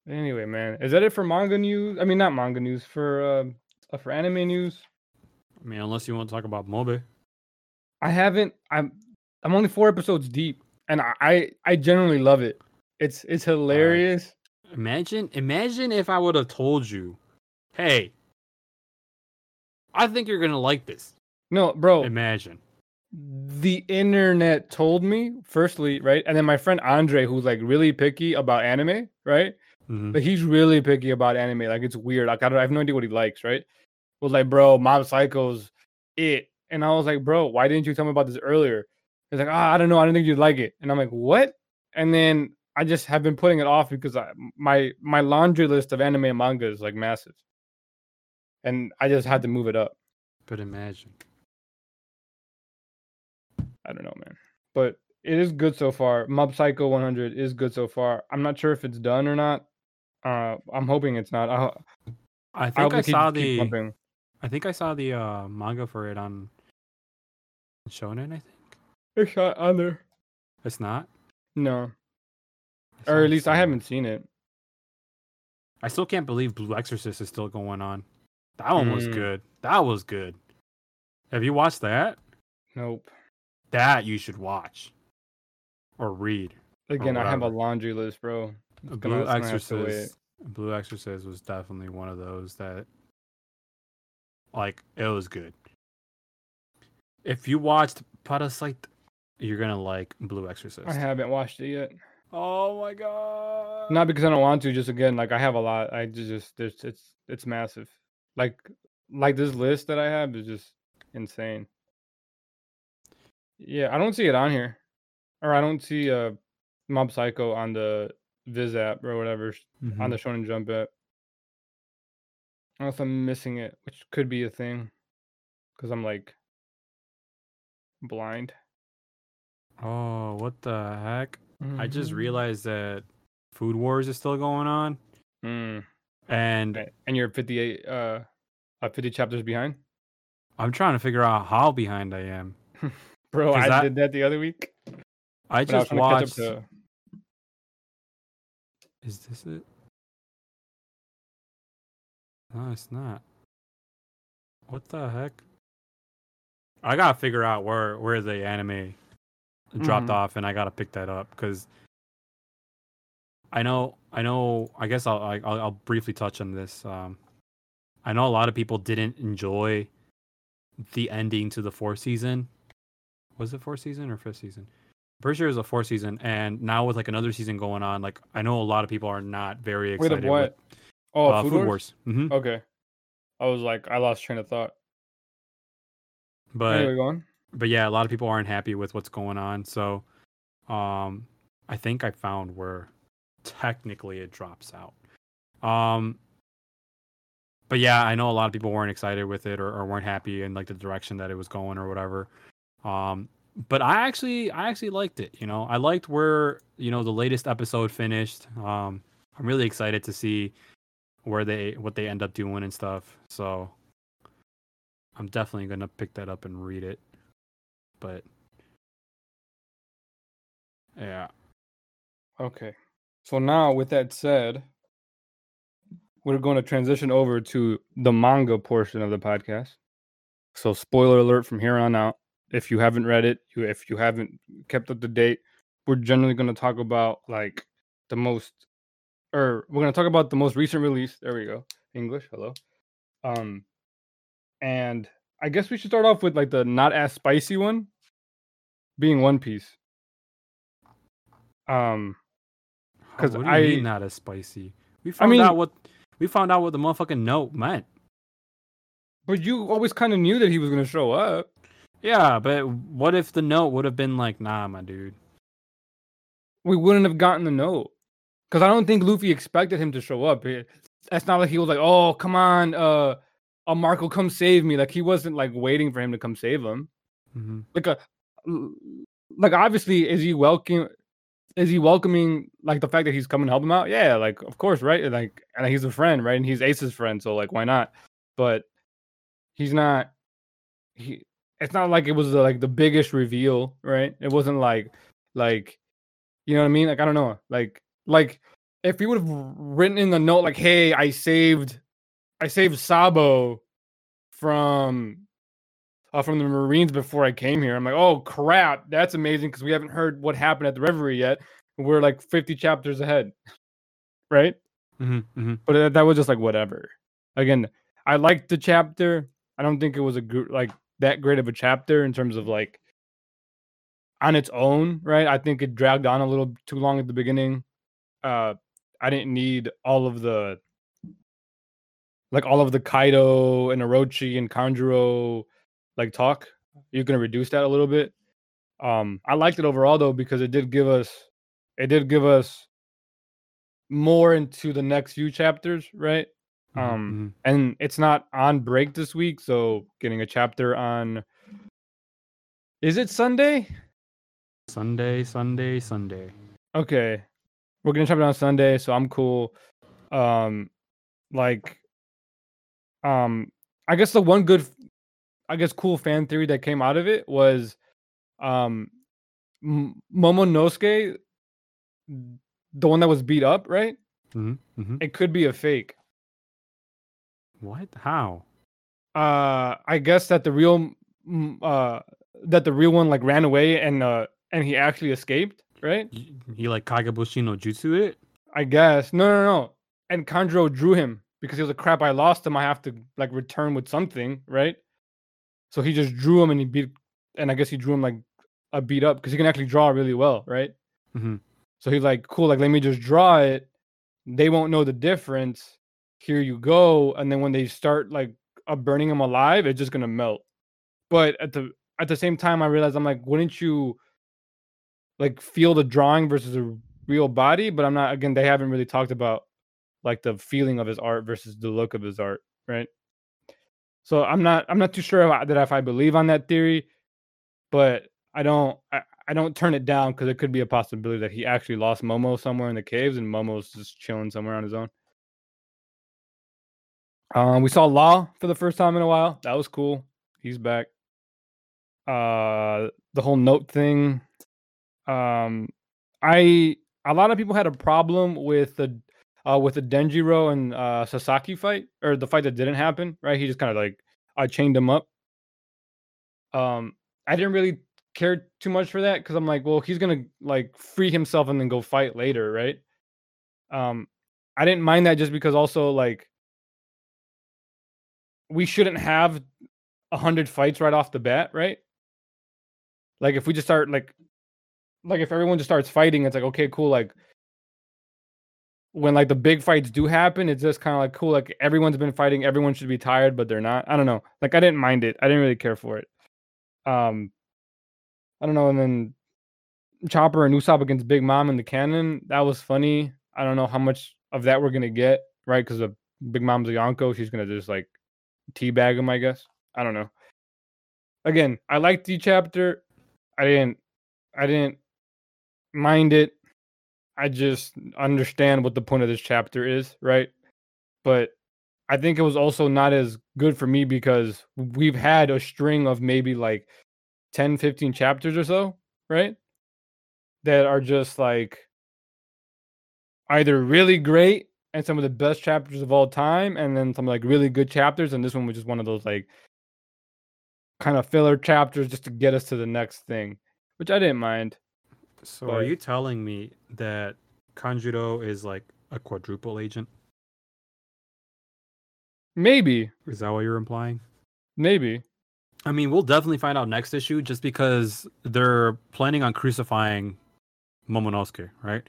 Anyway, man, is that it for manga news? I mean, not manga news, for anime news. I mean, unless you want to talk about MOBE. I haven't. I'm only 4 episodes deep, and I generally love it. It's hilarious. Imagine if I would have told you, hey, I think you're gonna like this. No, bro. Imagine. The internet told me, firstly, right? And then my friend Andre, who's like really picky about anime, right? Mm-hmm. But he's really picky about anime. Like, it's weird. Like, I have no idea what he likes, right? Was like, bro, Mob Psycho's it. And I was like, bro, why didn't you tell me about this earlier? He's like, I don't know. I don't think you'd like it. And I'm like, what? And then I just have been putting it off because my laundry list of anime and manga is like massive. And I just had to move it up. But imagine. I don't know, man. But it is good so far. Mob Psycho 100 is good so far. I'm not sure if it's done or not. I'm hoping it's not. I think I saw the manga for it on Shonen, I think. It's not on there. It's not? No. Or at least I haven't seen it. I still can't believe Blue Exorcist is still going on. That one was good. That was good. Have you watched that? Nope. That you should watch or read. Again, I have a laundry list, bro. Blue Exorcist was definitely one of those that, like, it was good. If you watched Parasite, you're gonna like Blue Exorcist. I haven't watched it yet. Oh my god! Not because I don't want to. Just again, like, I have a lot. I just it's massive. Like this list that I have is just insane. Yeah, I don't see it on here. Or I don't see Mob Psycho on the Viz app or whatever, on the Shonen Jump app. Unless I'm missing it, which could be a thing. Because I'm, like, blind. Oh, what the heck? Mm-hmm. I just realized that Food Wars is still going on. And you're 50 chapters behind? I'm trying to figure out how behind I am. Bro, I did that the other week. I just watched... Is this it? No, it's not. What the heck? I gotta figure out where the anime dropped off, and I gotta pick that up, because I know. I guess I'll briefly touch on this. I know a lot of people didn't enjoy the ending to the 4th season. Was it 4th season or 5th season? I'm pretty sure it was a 4th season, and now with like another season going on, like I know a lot of people are not very excited. Wait, what? Food Wars? Mm-hmm. Okay, I was like, I lost train of thought. But anyway, go on. But yeah, a lot of people aren't happy with what's going on. So, I think I found where technically it drops out. But yeah, I know a lot of people weren't excited with it or weren't happy in like the direction that it was going or whatever. But I actually liked it. You know, I liked where, you know, the latest episode finished. I'm really excited to see what they end up doing and stuff. So I'm definitely going to pick that up and read it. But yeah. Okay. So now with that said, we're going to transition over to the manga portion of the podcast. So spoiler alert from here on out. If you haven't read it, if you haven't kept up to date, we're generally going to talk about like the most, or we're going to talk about the most recent release. There we go. English. Hello. And I guess we should start off with like the not as spicy one being One Piece. Because I mean not as spicy. We found out what the motherfucking note meant. But you always kind of knew that he was going to show up. Yeah, but what if the note would have been like, nah, my dude? We wouldn't have gotten the note. Because I don't think Luffy expected him to show up. That's not like he was like, oh, come on, Marco, come save me. Like, he wasn't, like, waiting for him to come save him. Mm-hmm. Like, obviously, is he welcoming, like, the fact that he's coming to help him out? Yeah, like, of course, right? Like, and he's a friend, right? And he's Ace's friend, so, like, why not? But he's not... It's not like it was like the biggest reveal, right? It wasn't like, you know what I mean? Like, I don't know. Like if he would have written in the note, like, hey, I saved Sabo from the Marines before I came here. I'm like, oh crap. That's amazing. Cause we haven't heard what happened at the Reverie yet. We're like 50 chapters ahead. Right. Mm-hmm, mm-hmm. But that was just like, whatever. Again, I liked the chapter. I don't think it was that great of a chapter in terms of like on its own, right? I think it dragged on a little too long at the beginning. I didn't need all of the Kaido and Orochi and Kanjuro like talk. You can reduce that a little bit. I liked it overall though because it did give us more into the next few chapters, right? And it's not on break this week, so getting a chapter on, is it Sunday? Sunday. Okay. We're getting a chapter on Sunday, so I'm cool. I guess the one good, cool fan theory that came out of it was, Momonosuke, the one that was beat up, right? Mm-hmm. Mm-hmm. It could be a fake. What? How? I guess that the real one like ran away and he actually escaped, right? He like Kagabushi no Jutsu it? I guess. No. And Kanjuro drew him because he was like, crap, I lost him. I have to like return with something, right? So he just drew him and I guess he drew him like a beat up because he can actually draw really well, right? Mm-hmm. So he's like, cool, like let me just draw it. They won't know the difference. Here you go, and then when they start like burning him alive, it's just gonna melt. But at the same time, I realized I'm like, wouldn't you like feel the drawing versus a real body? But I'm not. Again, they haven't really talked about like the feeling of his art versus the look of his art, right? So I'm not too sure if I believe on that theory, but I don't turn it down because it could be a possibility that he actually lost Momo somewhere in the caves and Momo's just chilling somewhere on his own. We saw Law for the first time in a while. That was cool. He's back. The whole note thing. A lot of people had a problem with the Denjiro and Sasaki fight, or the fight that didn't happen, right? He just kind of like I chained him up. I didn't really care too much for that because I'm like, well, he's gonna like free himself and then go fight later, right? I didn't mind that just because also like. We shouldn't have 100 fights right off the bat, right? Like if we just start like if everyone just starts fighting, it's like okay, cool. Like when like the big fights do happen, it's just kind of like cool. Like everyone's been fighting, everyone should be tired, but they're not. I don't know. Like I didn't mind it. I didn't really care for it. I don't know. And then Chopper and Usopp against Big Mom in the cannon. That was funny. I don't know how much of that we're gonna get, right? Because the Big Mom's a Yonko, she's gonna just like. Teabag him, I guess. I don't know. Again, I liked the chapter. I didn't mind it. I just understand what the point of this chapter is, right? But I think it was also not as good for me because we've had a string of maybe like 10, 15 chapters or so, right? That are just like either really great and some of the best chapters of all time, and then some like really good chapters. And this one was just one of those like kind of filler chapters just to get us to the next thing, which I didn't mind. So but... are you telling me that Kanjuro is like a quadruple agent? Maybe. Is that what you're implying? Maybe. I mean, we'll definitely find out next issue just because they're planning on crucifying Momonosuke, right?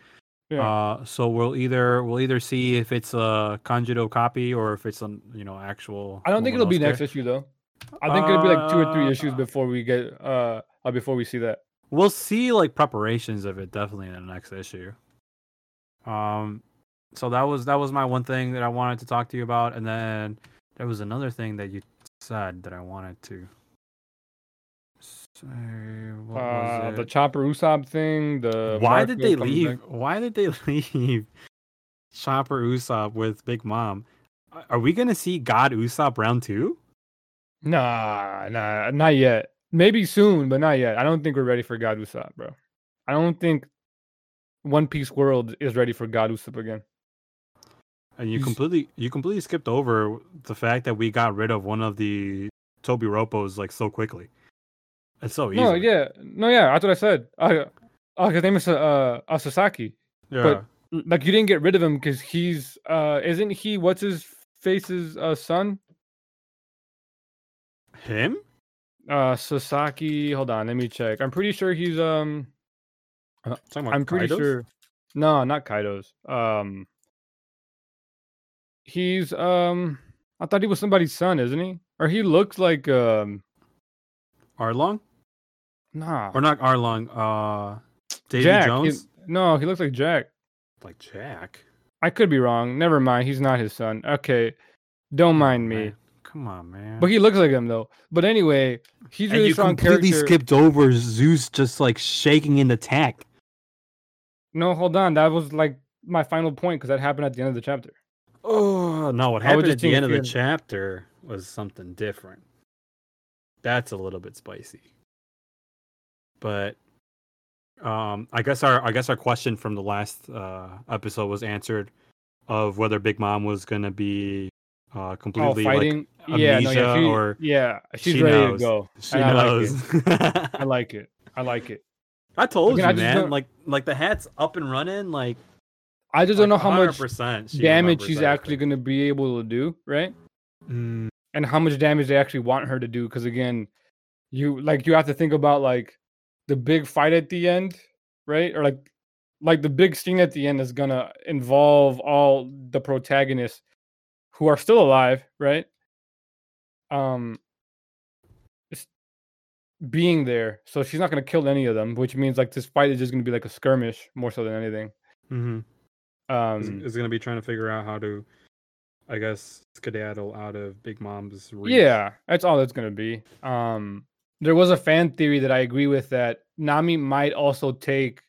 Yeah. So we'll either see if it's a Kanjuro copy or if it's an, you know, actual. I don't think it'll be next issue though. I think it'll be like 2 or 3 issues before we get before we see that. We'll see like preparations of it definitely in the next issue. So that was my one thing that I wanted to talk to you about, and then there was another thing that you said that I wanted to say. What was it? The Chopper Usopp thing. Why did they leave Chopper Usopp with Big Mom? Are we gonna see God Usopp round 2? Nah, not yet. Maybe soon, but not yet. I don't think we're ready for God Usopp, bro. I don't think One Piece world is ready for God Usopp again. And you completely skipped over the fact that we got rid of one of the Tobiropos like so quickly. It's so easy. No, yeah. That's what I said. His name is Sasaki. Yeah. But like you didn't get rid of him because he's isn't he what's his face's son? Him? Sasaki. Hold on, let me check. I'm pretty sure he's I'm pretty Kaido's? Sure. No, not Kaido's. He's I thought he was somebody's son, isn't he? Or he looks like Arlong? Nah. Or not Arlong. Davy Jack. Jones? He looks like Jack. Like Jack? I could be wrong. Never mind. He's not his son. Okay. Don't mind me. Man. Come on, man. But he looks like him, though. But anyway, he's really strong character. You completely skipped over Zeus just, like, shaking in the tack. No, hold on. That was, like, my final point because that happened at the end of the chapter. Oh, no. What happened at the end of the chapter was something different. That's a little bit spicy. But I guess our question from the last episode was answered of whether Big Mom was going to be completely fighting like, amnesia she's ready knows. To go. She knows. I like it. I told you, man. Like the hat's up and running. Like I just don't know how much damage she's actually going to be able to do, right? Mm. And how much damage they actually want her to do. Because again, you have to think about like the big fight at the end, right? Or like the big scene at the end is gonna involve all the protagonists who are still alive, right? Just being there. So she's not gonna kill any of them, which means like this fight is just gonna be like a skirmish more so than anything. Mm-hmm. It's gonna be trying to figure out how to, I guess, skedaddle out of Big Mom's reach. Yeah, that's all that's going to be. There was a fan theory that I agree with that Nami might also take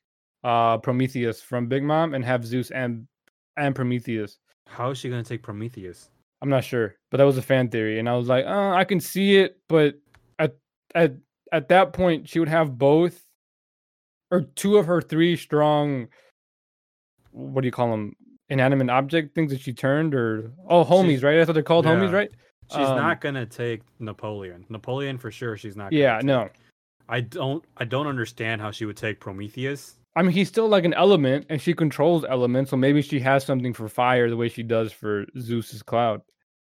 Prometheus from Big Mom and have Zeus and Prometheus. How is she going to take Prometheus? I'm not sure, but that was a fan theory. And I was like, I can see it, but at that point, she would have both or two of her three strong, what do you call them? Inanimate object things that she turned or homies, right? That's what they're called, yeah. Homies, right? She's not gonna take Napoleon. Napoleon for sure. She's not. Yeah, no. I don't understand how she would take Prometheus. I mean, he's still like an element, and she controls elements, so maybe she has something for fire the way she does for Zeus's cloud.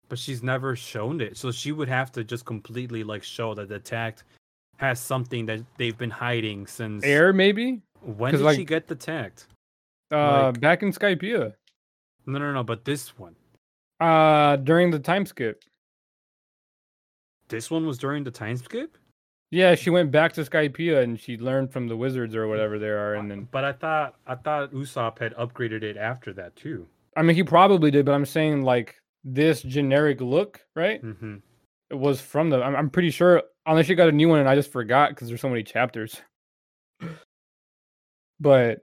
But she's never shown it, so she would have to just completely like show that the tact has something that they've been hiding since air. Maybe when did she get the tact? Back in Skypiea. No, but this one. During the time skip. This one was during the time skip? Yeah, she went back to Skypiea and she learned from the wizards or whatever there are, and then. But I thought Usopp had upgraded it after that too. I mean, he probably did, but I'm saying like this generic look, right? Mm-hmm. It was from the. I'm pretty sure, unless you got a new one and I just forgot because there's so many chapters. But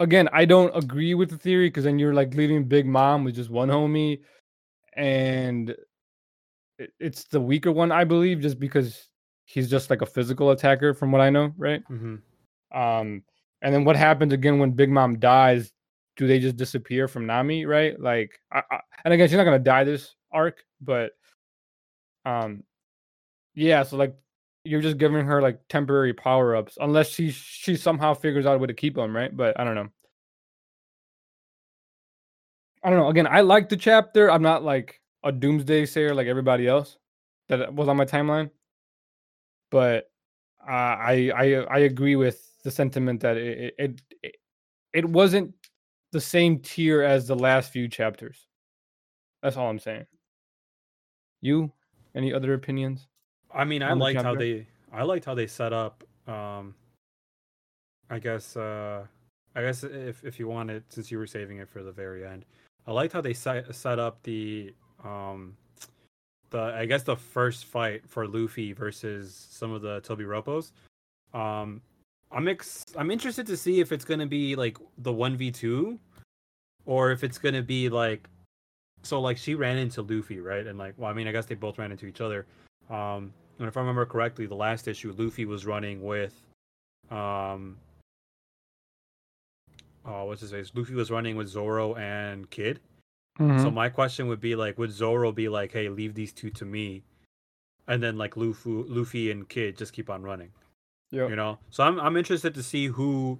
again, I don't agree with the theory, because then you're like leaving Big Mom with just one homie, and it's the weaker one, I believe, just because he's just like a physical attacker, from what I know, right? Mm-hmm. And then what happens again when Big Mom dies? Do they just disappear from Nami, right? Like, and again, she's not gonna die this arc, but yeah. So like, you're just giving her like temporary power ups, unless she somehow figures out a way to keep them, right? But I don't know. Again, I like the chapter. I'm not like a doomsday sayer like everybody else that was on my timeline, but I agree with the sentiment that it wasn't the same tier as the last few chapters. That's all I'm saying. You, any other opinions? I mean, I liked how they set up. I guess if you want it, since you were saving it for the very end, I liked how they set up the first fight for Luffy versus some of the Tobiropos. I'm interested to see if it's gonna be like the 1v2, or if it's gonna be like, so like she ran into Luffy, right? And like, well, I mean, I guess they both ran into each other. And if I remember correctly, the last issue, Luffy was running with, what's his face? Luffy was running with Zoro and Kid. Mm-hmm. So my question would be like, would Zoro be like, hey, leave these two to me, and then like Luffy and Kid just keep on running? Yep. You know, so I'm interested to see who,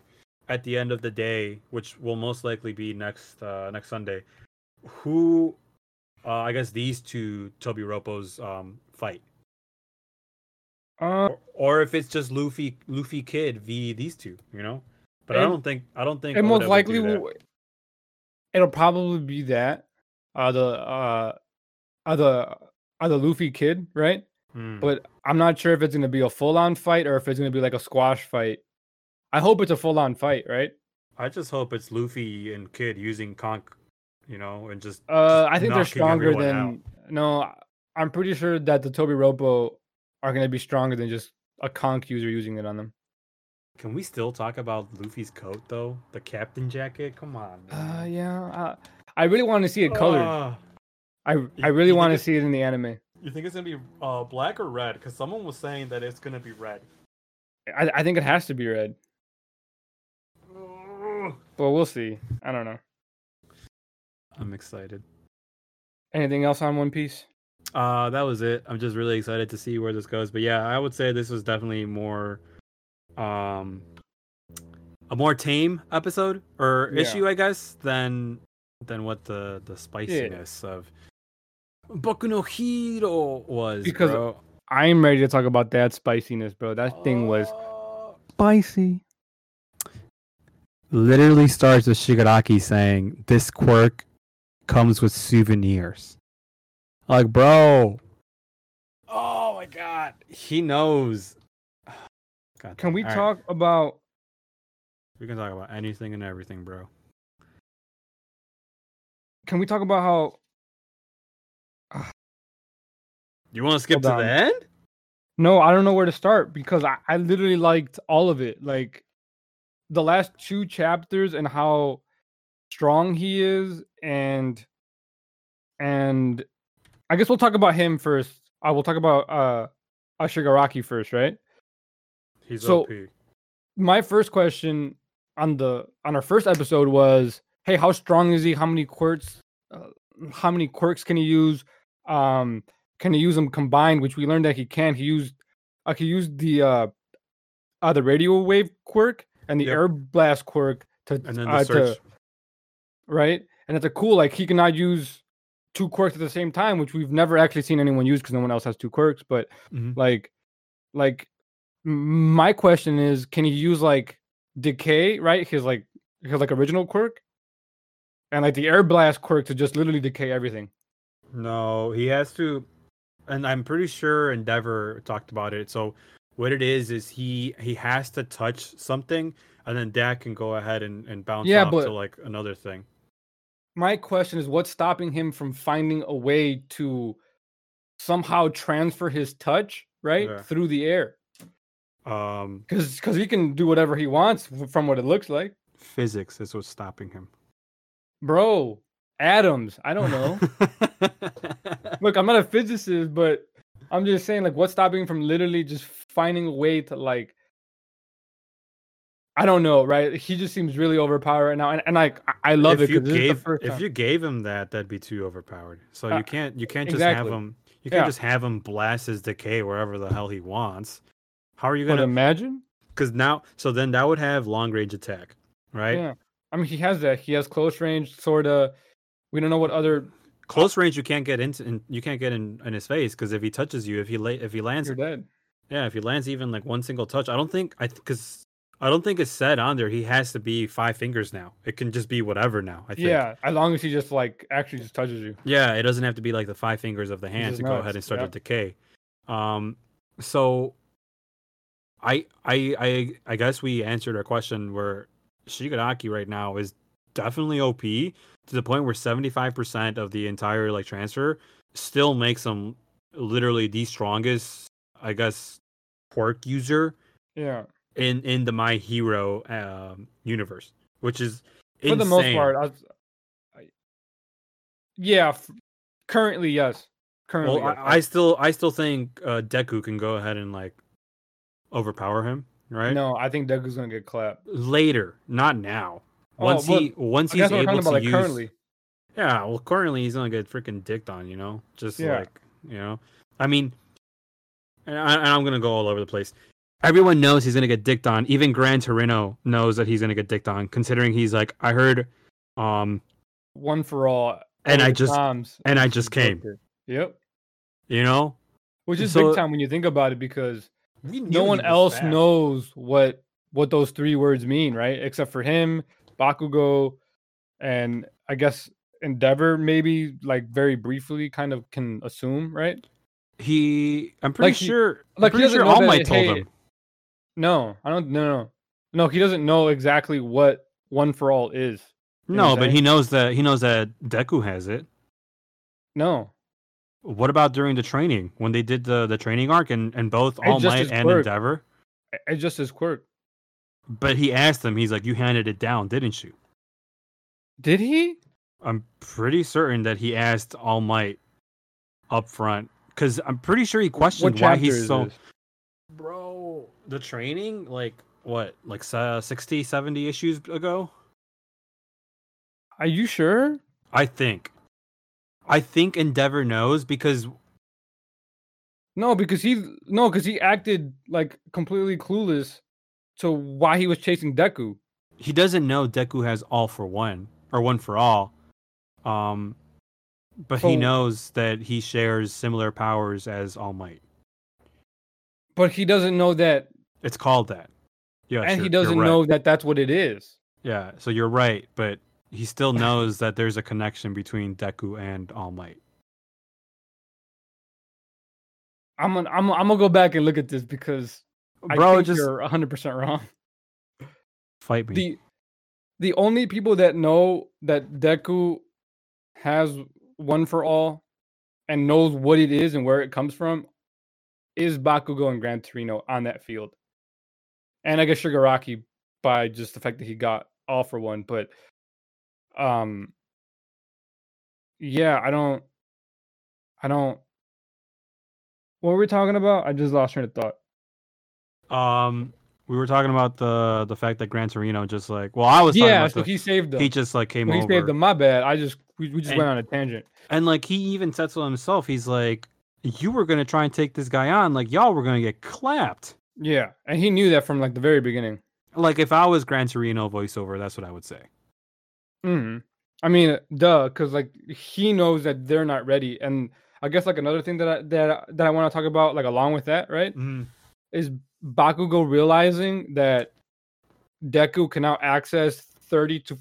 at the end of the day, which will most likely be next Sunday, who, I guess these two Tobiropos fight, or if it's just Luffy Kid v these two, you know. But I don't think. And most likely, it'll probably be that the Luffy Kid, right? But I'm not sure if it's going to be a full-on fight or if it's going to be like a squash fight. I hope it's a full-on fight, right? I just hope it's Luffy and Kid using Conch, you know, and just. I think they're stronger than. Out. No, I'm pretty sure that the Tobiropo are going to be stronger than just a Conch user using it on them. Can we still talk about Luffy's coat though? The captain jacket? Come on. Yeah. I really want to see it colored. I really want to see it in the anime. You think it's going to be black or red? Because someone was saying that it's going to be red. I think it has to be red. But we'll see. I don't know. I'm excited. Anything else on One Piece? That was it. I'm just really excited to see where this goes. But yeah, I would say this was definitely more a more tame episode or issue, I guess, than what the spiciness of Boku no Hero was, because bro. I'm ready to talk about that spiciness, bro. That thing was spicy. Literally starts with Shigaraki saying, "This quirk comes with souvenirs." Like, bro. Oh my god, he knows. God, can we talk about? We can talk about anything and everything, bro. Can we talk about how? You want to skip to the end? No, I don't know where to start, because I literally liked all of it. Like the last two chapters and how strong he is, and I guess we'll talk about him first. I will talk about Shigaraki first, right? He's so OP. My first question on our first episode was, hey, how strong is he? How many quirks can he use? Can he use them combined? Which we learned that he can. He used the radio wave quirk and the air blast quirk to right. And that's cool. Like, he cannot use two quirks at the same time, which we've never actually seen anyone use because no one else has two quirks. But like my question is, can he use like decay? Right, his original quirk, and like the air blast quirk to just literally decay everything. No, he has to, and I'm pretty sure Endeavor talked about it. So what it is he has to touch something, and then that can go ahead and bounce off to like another thing. My question is, what's stopping him from finding a way to somehow transfer his touch through the air? Because he can do whatever he wants from what it looks like. physics is what's stopping him. Bro, atoms. I don't know. Look, I'm not a physicist, but I'm just saying, like, what's stopping him from literally just finding a way to, like, I don't know, right? He just seems really overpowered right now, and like I love if it. If you gave him that, that'd be too overpowered. So you can't just exactly. have him. You can't just have him blast his decay wherever the hell he wants. How are you gonna imagine? Because now, so then that would have long range attack, right? Yeah, I mean he has that. He has close range, sort of. We don't know what other close range you can't get into. You can't get in his face because if he touches you, if he lands, you're dead. Yeah, if he lands even like one single touch, I don't think it's said on there. He has to be five fingers now. It can just be whatever now. I think. Yeah, as long as he just like actually just touches you. Yeah, it doesn't have to be like the five fingers of the hand to go ahead and start a decay. So, I guess we answered our question where Shigaraki right now is definitely OP to the point where 75% of the entire like transfer still makes him literally the strongest, I guess, quirk user. Yeah. In the My Hero universe, which is insane. For the most part, currently yes. Currently, well, yes. I still think Deku can go ahead and like overpower him, right? No, I think Deku's gonna get clapped later, not now. Once he's able to use. Currently. Yeah, well, currently he's gonna get freaking dicked on, you know, I mean, and I'm gonna go all over the place. Everyone knows he's going to get dicked on. Even Gran Torino knows that he's going to get dicked on, considering he's like, I heard One for All. And I just came. Yep. You know? Which is big time when you think about it, because no one else knows what those three words mean, right? Except for him, Bakugo, and I guess Endeavor maybe, like very briefly kind of can assume, right? I'm pretty sure All Might told him. No, I don't. No. He doesn't know exactly what One for All is. No, but he knows that Deku has it. No. What about during the training when they did the training arc and both All Might and Endeavor? It's just his quirk. But he asked them. He's like, "You handed it down, didn't you?" Did he? I'm pretty certain that he asked All Might up front. Because I'm pretty sure he questioned why he's so... This? Bro, the training? Like, what? Like 60, 70 issues ago? Are you sure? I think Endeavor knows because... No, because he acted, like, completely clueless to why he was chasing Deku. He doesn't know Deku has All for One, or One for All. But he knows that he shares similar powers as All Might. But he doesn't know that it's called that. Yeah, and he doesn't know that that's what it is. Yeah, so you're right, but he still knows that there's a connection between Deku and All Might. I'm gonna go back and look at this because you're 100% wrong. Fight me. The only people that know that Deku has One for All and knows what it is and where it comes from is Bakugo and Gran Torino on that field. And I guess Shigaraki by just the fact that he got All for One, but what were we talking about? I just lost train of thought. We were talking about the fact that Gran Torino just like, well, I was talking about so he saved them. He just like came over. He saved them, my bad. We just went on a tangent. And, like, he even said so himself. He's like, you were going to try and take this guy on. Like, y'all were going to get clapped. Yeah. And he knew that from, like, the very beginning. Like, if I was Gran Torino voiceover, that's what I would say. Mm-hmm. I mean, duh. Because, like, he knows that they're not ready. And I guess, like, another thing that I want to talk about, like, along with that, right? Mm-hmm. Is Bakugo realizing that Deku can now access 30 to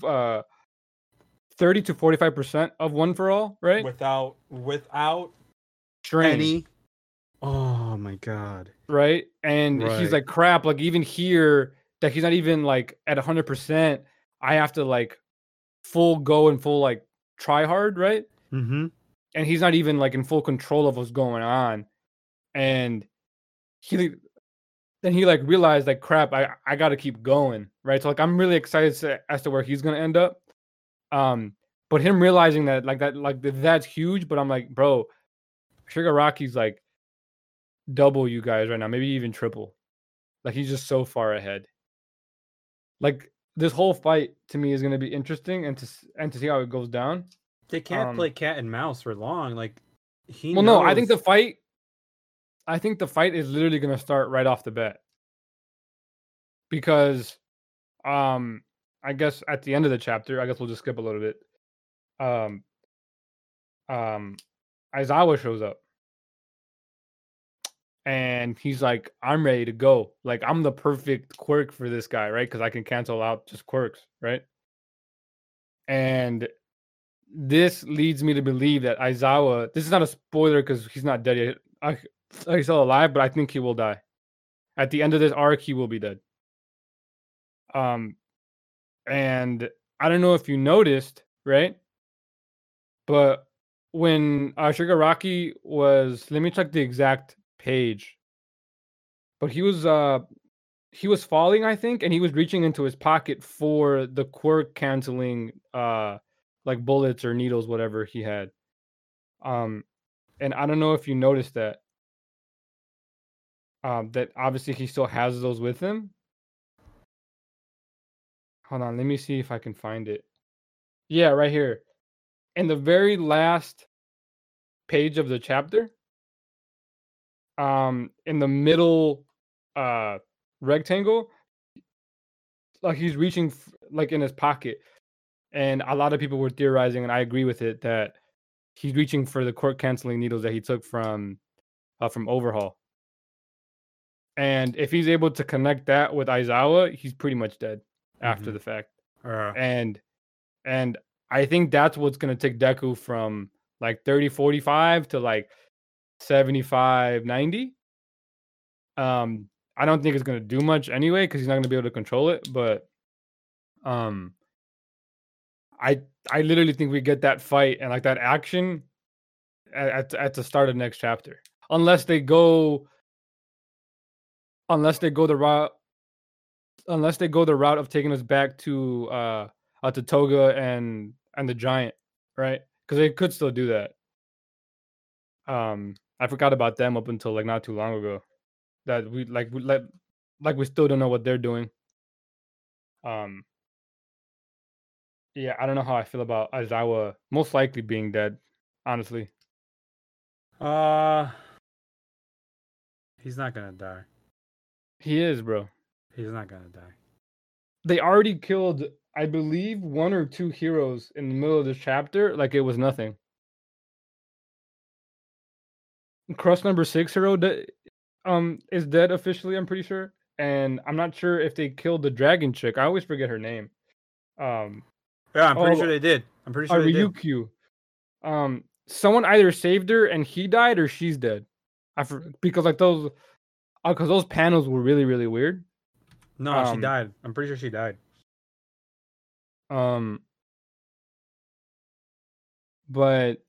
45% of One for All, right? Without any. Oh my god. Right? And he's like, crap, like even here that he's not even like at 100%, I have to like full go and full like try hard, right? Mm-hmm. And he's not even like in full control of what's going on. And he then he like realized like, crap, I got to keep going, right? So like I'm really excited as to where he's gonna end up. But him realizing that's huge. But I'm like, bro, Shigaraki's like double you guys right now, maybe even triple. Like he's just so far ahead. Like this whole fight to me is gonna be interesting and to see how it goes down. They can't play cat and mouse for long. Like he. Well, knows... no, I think the fight is literally gonna start right off the bat. Because, I guess at the end of the chapter, I guess we'll just skip a little bit. Aizawa shows up. And he's like, I'm ready to go. Like, I'm the perfect quirk for this guy, right? Because I can cancel out just quirks, right? And this leads me to believe that Aizawa... This is not a spoiler because he's not dead yet. He's still alive, but I think he will die. At the end of this arc, he will be dead. And I don't know if you noticed, right? But when Shigaraki was... Let me check the exact... page, but he was falling, I think, and he was reaching into his pocket for the quirk canceling like bullets or needles, whatever he had, and I don't know if you noticed that that obviously he still has those with him. Hold on, let me see if I can find it. Yeah, right here in the very last page of the chapter. In the middle rectangle, like he's reaching like in his pocket, and a lot of people were theorizing, and I agree with it, that he's reaching for the quirk canceling needles that he took from Overhaul. And if he's able to connect that with Aizawa, he's pretty much dead after the fact. And I think that's what's gonna take Deku from like 30-45 to like 75-90. I don't think it's going to do much anyway because he's not going to be able to control it, but I literally think we get that fight and like that action at the start of next chapter, unless they go the route of taking us back to Toga and the giant, right? Because they could still do that. I forgot about them up until like not too long ago, that we still don't know what they're doing. Yeah, I don't know how I feel about Aizawa most likely being dead, honestly. He's not gonna die. He is, bro. He's not gonna die. They already killed, I believe, one or two heroes in the middle of the chapter, like it was nothing. Crust number 6 hero is dead officially, I'm pretty sure, and I'm not sure if they killed the dragon chick. I always forget her name. Yeah, I'm pretty sure they did. I'm pretty sure they did. Ryukyu. Someone either saved her and he died, or she's dead. Because those panels were really, really weird. No, she died. I'm pretty sure she died. But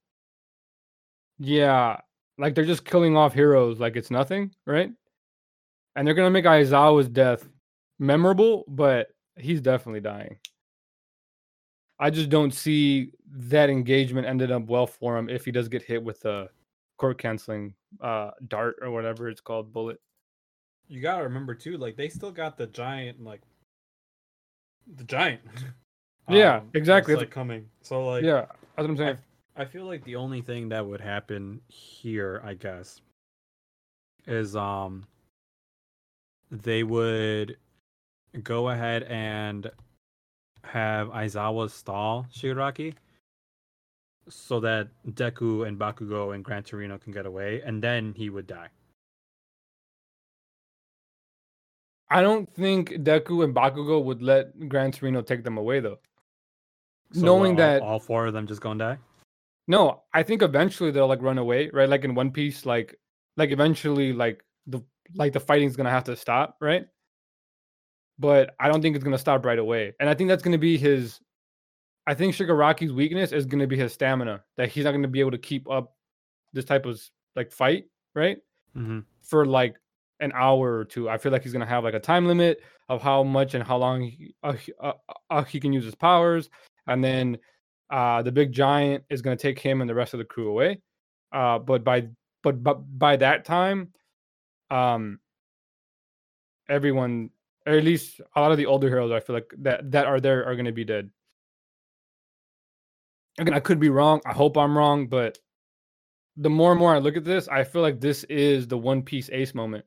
yeah. Like, they're just killing off heroes like it's nothing, right? And they're going to make Aizawa's death memorable, but he's definitely dying. I just don't see that engagement ended up well for him if he does get hit with a quirk-canceling dart or whatever it's called, bullet. You got to remember, too, like, they still got the giant, like... The giant. Yeah, exactly. It's, like, coming. So, like... Yeah, that's what I'm saying. I feel like the only thing that would happen here, I guess, is they would go ahead and have Aizawa stall Shigaraki so that Deku and Bakugo and Gran Torino can get away, and then he would die. I don't think Deku and Bakugo would let Gran Torino take them away, though. So knowing that all four of them just gonna die? No, I think eventually they'll like run away, right? Like in One Piece, like eventually like the fighting's gonna have to stop, right? But I don't think it's gonna stop right away. And I think that's gonna be I think Shigaraki's weakness is gonna be his stamina, that he's not gonna be able to keep up this type of like fight, right? Mm-hmm. For like an hour or two. I feel like he's gonna have like a time limit of how much and how long he can use his powers, and then the big giant is gonna take him and the rest of the crew away. But by that time, everyone, or at least a lot of the older heroes, I feel like that are there are gonna be dead. Again, I could be wrong. I hope I'm wrong, but the more and more I look at this, I feel like this is the One Piece Ace moment.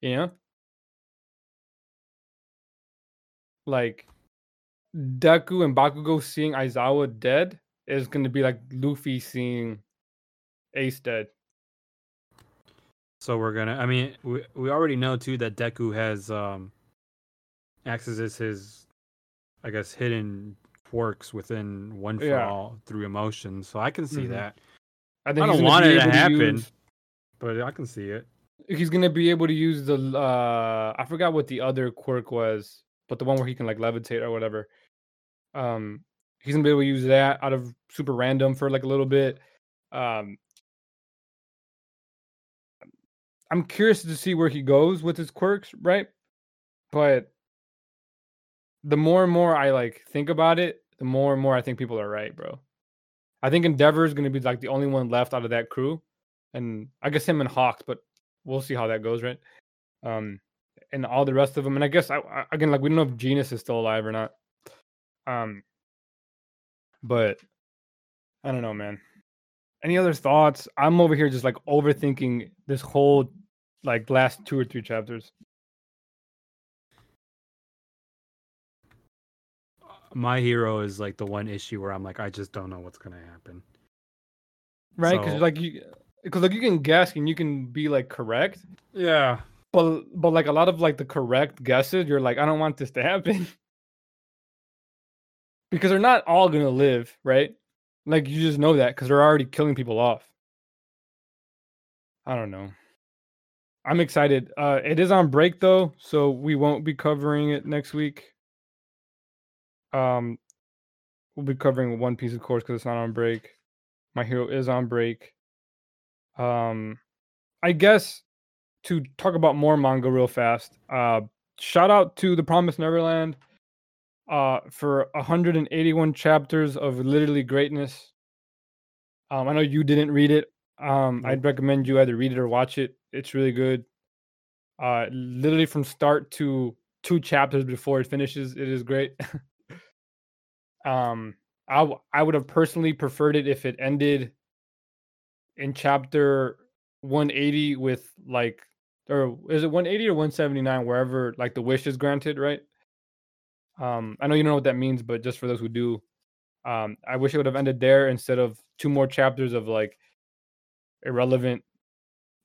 You know? Like, Deku and Bakugo seeing Aizawa dead is going to be like Luffy seeing Ace dead. So we're going to... I mean, we already know, too, that Deku has... accesses his, I guess, hidden... works within One For All through emotion, so I can see that. I don't want it to happen, but I can see it. He's gonna be able to use the I forgot what the other quirk was, but the one where he can like levitate or whatever. He's gonna be able to use that out of super random for like a little bit. I'm curious to see where he goes with his quirks, right? But the more and more I like think about it, the more and more I think people are right, bro. I think Endeavor is going to be like the only one left out of that crew, and I guess him and Hawks, but we'll see how that goes, right? And all the rest of them, and I guess I again, like we don't know if Genos is still alive or not. But I don't know, man. Any other thoughts? I'm over here just like overthinking this whole like last 2 or 3 chapters. My Hero is like the one issue where I'm like, I just don't know what's gonna happen, right? Because so, you can guess and you can be like correct, yeah. But like a lot of like the correct guesses, you're like, I don't want this to happen because they're not all gonna live, right? Like you just know that because they're already killing people off. I don't know. I'm excited. It is on break though, so we won't be covering it next week. We'll be covering One Piece, of course, because it's not on break. My Hero is on break. I guess to talk about more manga real fast. Shout out to The Promised Neverland. For 181 chapters of literally greatness. I know you didn't read it. I'd recommend you either read it or watch it. It's really good. Literally from start to 2 chapters before it finishes, it is great. I would have personally preferred it if it ended in chapter 180 with like, or is it 180 or 179, wherever like the wish is granted, right? I know you don't know what that means, but just for those who do, I wish it would have ended there instead of 2 more chapters of like irrelevant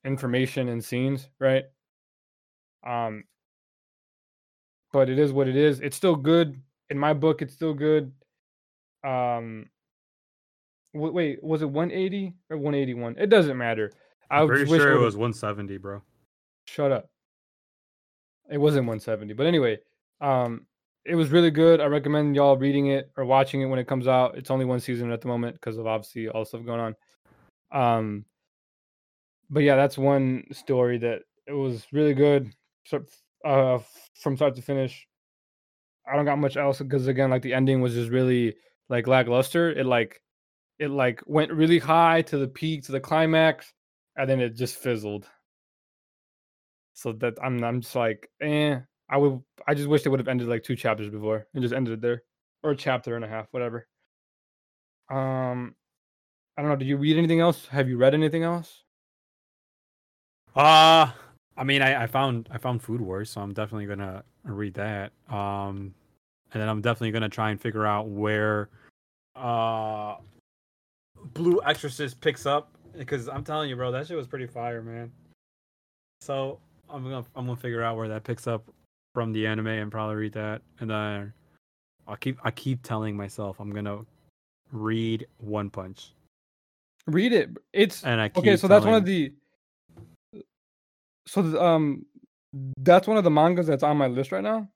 information and scenes, right? But it is what it is. It's still good. In my book, it's still good. Wait, was it 180 or 181? It doesn't matter. I'm pretty sure it was 170, bro. Shut up. It wasn't 170, but anyway, it was really good. I recommend y'all reading it or watching it when it comes out. It's only 1 season at the moment because of obviously all stuff going on. But yeah, that's one story that it was really good from start to finish. I don't got much else because again, like the ending was just really like lackluster. It went really high to the peak to the climax, and then it just fizzled. So that I'm just like, I just wish they would have ended like 2 chapters before and just ended it there, or a chapter and a half, whatever. I don't know. Did you read anything else? Have you read anything else? I mean, I found Food Wars, so I'm definitely gonna read that. And then I'm definitely gonna try and figure out where Blue Exorcist picks up, because I'm telling you, bro, that shit was pretty fire, man. So I'm gonna figure out where that picks up from the anime and probably read that. And then I keep telling myself I'm gonna read One Punch. Read it. That's one of the mangas that's on my list right now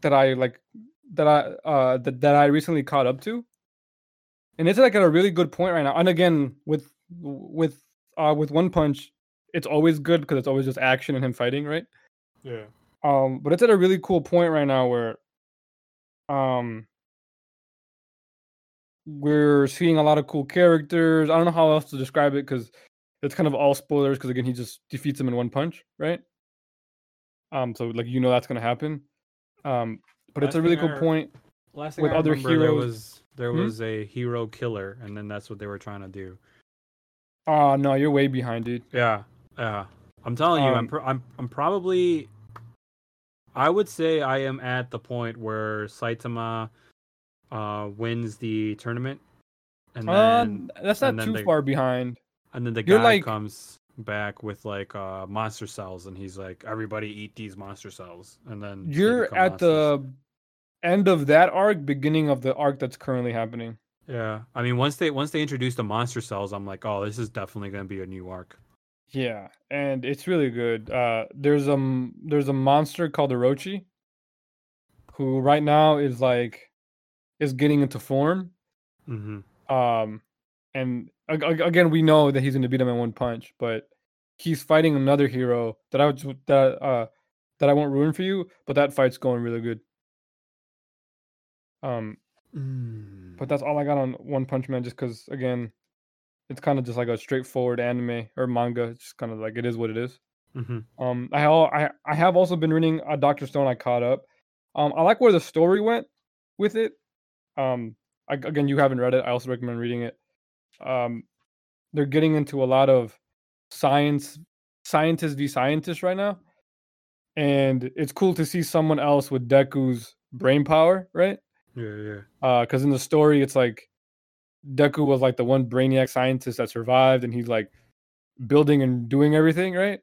that I recently caught up to, and it's like at a really good point right now. And again, with One Punch, it's always good because it's always just action and him fighting, right? Yeah. But it's at a really cool point right now where we're seeing a lot of cool characters. I don't know how else to describe it because it's kind of all spoilers because, again, he just defeats him in one punch, right? So, like, you know that's going to happen. But it's a really cool point with other heroes. There was a hero killer, and then that's what they were trying to do. Oh, no, you're way behind, dude. Yeah. I'm telling you, I'm probably... I would say I am at the point where Saitama wins the tournament. And then, that's not too far behind. And then the guy comes back with like monster cells, and he's like, everybody eat these monster cells. And then you're at the end of that arc, beginning of the arc that's currently happening. Yeah. I mean, once they introduce the monster cells, I'm like, oh, this is definitely going to be a new arc. Yeah, and it's really good. There's a monster called Orochi, who right now is getting into form. Mm-hmm. And again, we know that he's going to beat him in one punch, but he's fighting another hero that I won't ruin for you. But that fight's going really good. But that's all I got on One Punch Man, just because again. It's kind of just like a straightforward anime or manga. It's just kind of like it is what it is. Mm-hmm. I have also been reading Dr. Stone. I caught up. I like where the story went with it. Again, you haven't read it. I also recommend reading it. They're getting into a lot of scientists v scientists right now, and it's cool to see someone else with Deku's brain power, right? Yeah. Because in the story, it's like. Deku was like the one brainiac scientist that survived, and he's like building and doing everything, right?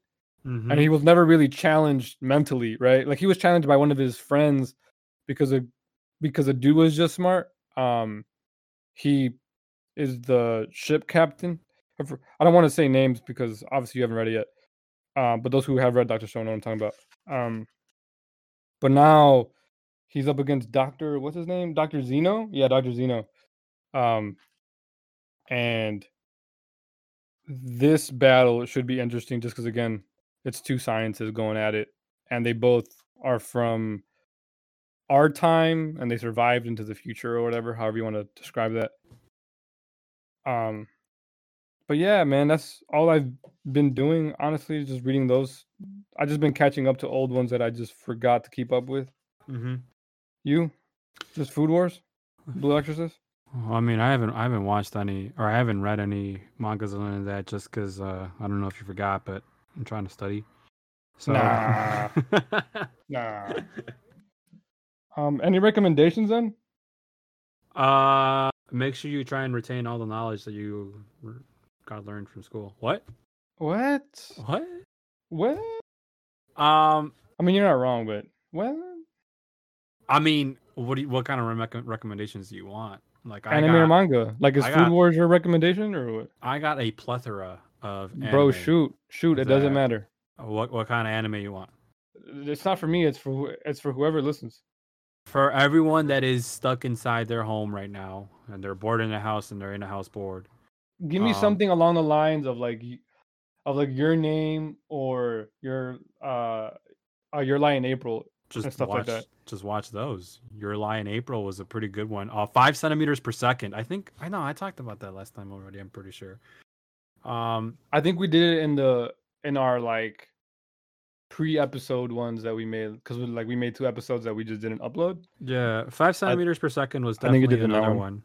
Mm-hmm. And he was never really challenged mentally, right? Like he was challenged by one of his friends because the dude was just smart. He is the ship captain. I don't want to say names because obviously you haven't read it yet. But those who have read Dr. Stone know what I'm talking about. But now he's up against Dr. Zeno? Yeah, Dr. Zeno. And this battle should be interesting just because, again, it's two sciences going at it. And they both are from our time, and they survived into the future or whatever, however you want to describe that. But yeah, man, that's all I've been doing, honestly, just reading those. I've just been catching up to old ones that I just forgot to keep up with. Mm-hmm. You? Just Food Wars? Blue Exorcist? Well, I mean, I haven't watched any, or I haven't read any mangas or any of that, just because I don't know if you forgot, but I'm trying to study. So. Nah. Any recommendations then? Make sure you try and retain all the knowledge that you got learned from school. What? I mean, you're not wrong, but what? I mean, what kind of recommendations do you want? Like anime or manga? Like is Food Wars your recommendation or what? I got a plethora of anime. Bro, shoot! It doesn't matter. What kind of anime you want? It's not for me. It's for whoever listens. For everyone that is stuck inside their home right now and they're bored in the house and they're in a house bored. Give me something along the lines of like Your Name or Your Lie in April. Just stuff like that. Just watch those. Your Lie in April was a pretty good one. 5 centimeters per second. I know. I talked about that last time already. I'm pretty sure. I think we did it in our like pre-episode ones that we made because we made 2 episodes that we just didn't upload. Yeah, 5 centimeters per second was definitely another one.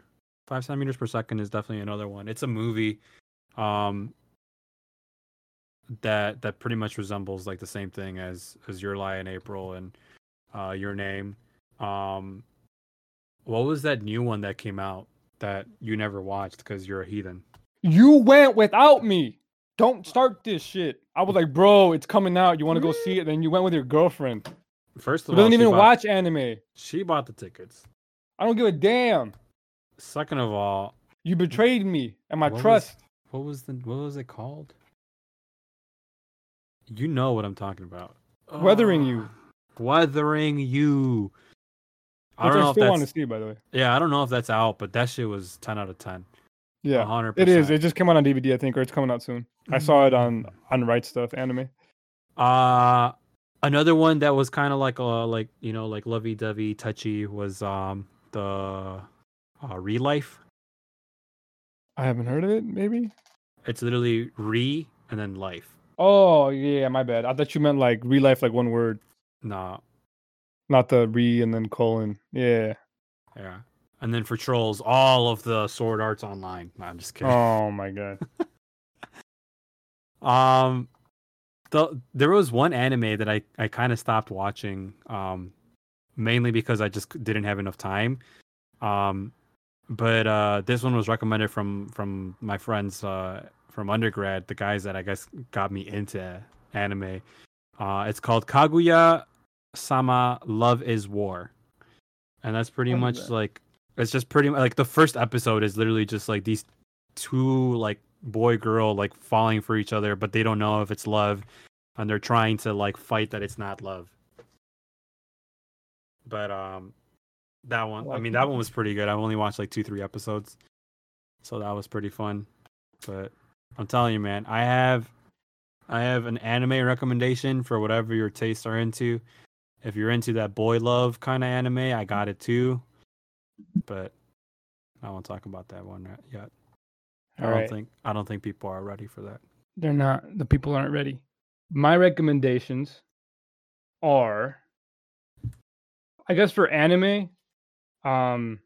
5 centimeters per second is definitely another one. It's a movie, that pretty much resembles like the same thing as Your Lie in April and. Your Name. What was that new one that came out that you never watched because you're a heathen? You went without me. Don't start this shit. I was like, bro, it's coming out. You want to go see it? Then you went with your girlfriend. First of all, she doesn't even watch anime. She bought the tickets. I don't give a damn. Second of all, you betrayed me and my trust. What was it called? You know what I'm talking about. Weathering You. I don't know if that's out, by the way. Yeah, I don't know if that's out, but that shit was 10 out of 10. Yeah, 100%. It is. It just came out on DVD, I think, or it's coming out soon. I saw it on Right Stuff Anime. Another one that was kind of like lovey-dovey, touchy was the Re Life. I haven't heard of it. Maybe it's literally Re and then Life. Oh yeah, my bad. I thought you meant like Re Life, like one word. Nah, not the Re and then colon. Yeah. And then for trolls, all of the Sword Arts Online. No, I'm just kidding. Oh my god. There was one anime that I kind of stopped watching, mainly because I just didn't have enough time. But this one was recommended from my friends from undergrad, the guys that I guess got me into anime. It's called Kaguya-sama Love is War. And that's pretty much like, it's just pretty much like the first episode is literally just like these two like boy girl like falling for each other, but they don't know if it's love, and they're trying to like fight that it's not love. But that one was pretty good. I've only watched like 2-3 episodes, so that was pretty fun. But I'm telling you, man, I have an anime recommendation for whatever your tastes are into. If you're into that boy love kind of anime, I got it too. But I won't talk about that one yet. I don't think people are ready for that. They're not. The people aren't ready. My recommendations are, I guess, for anime, I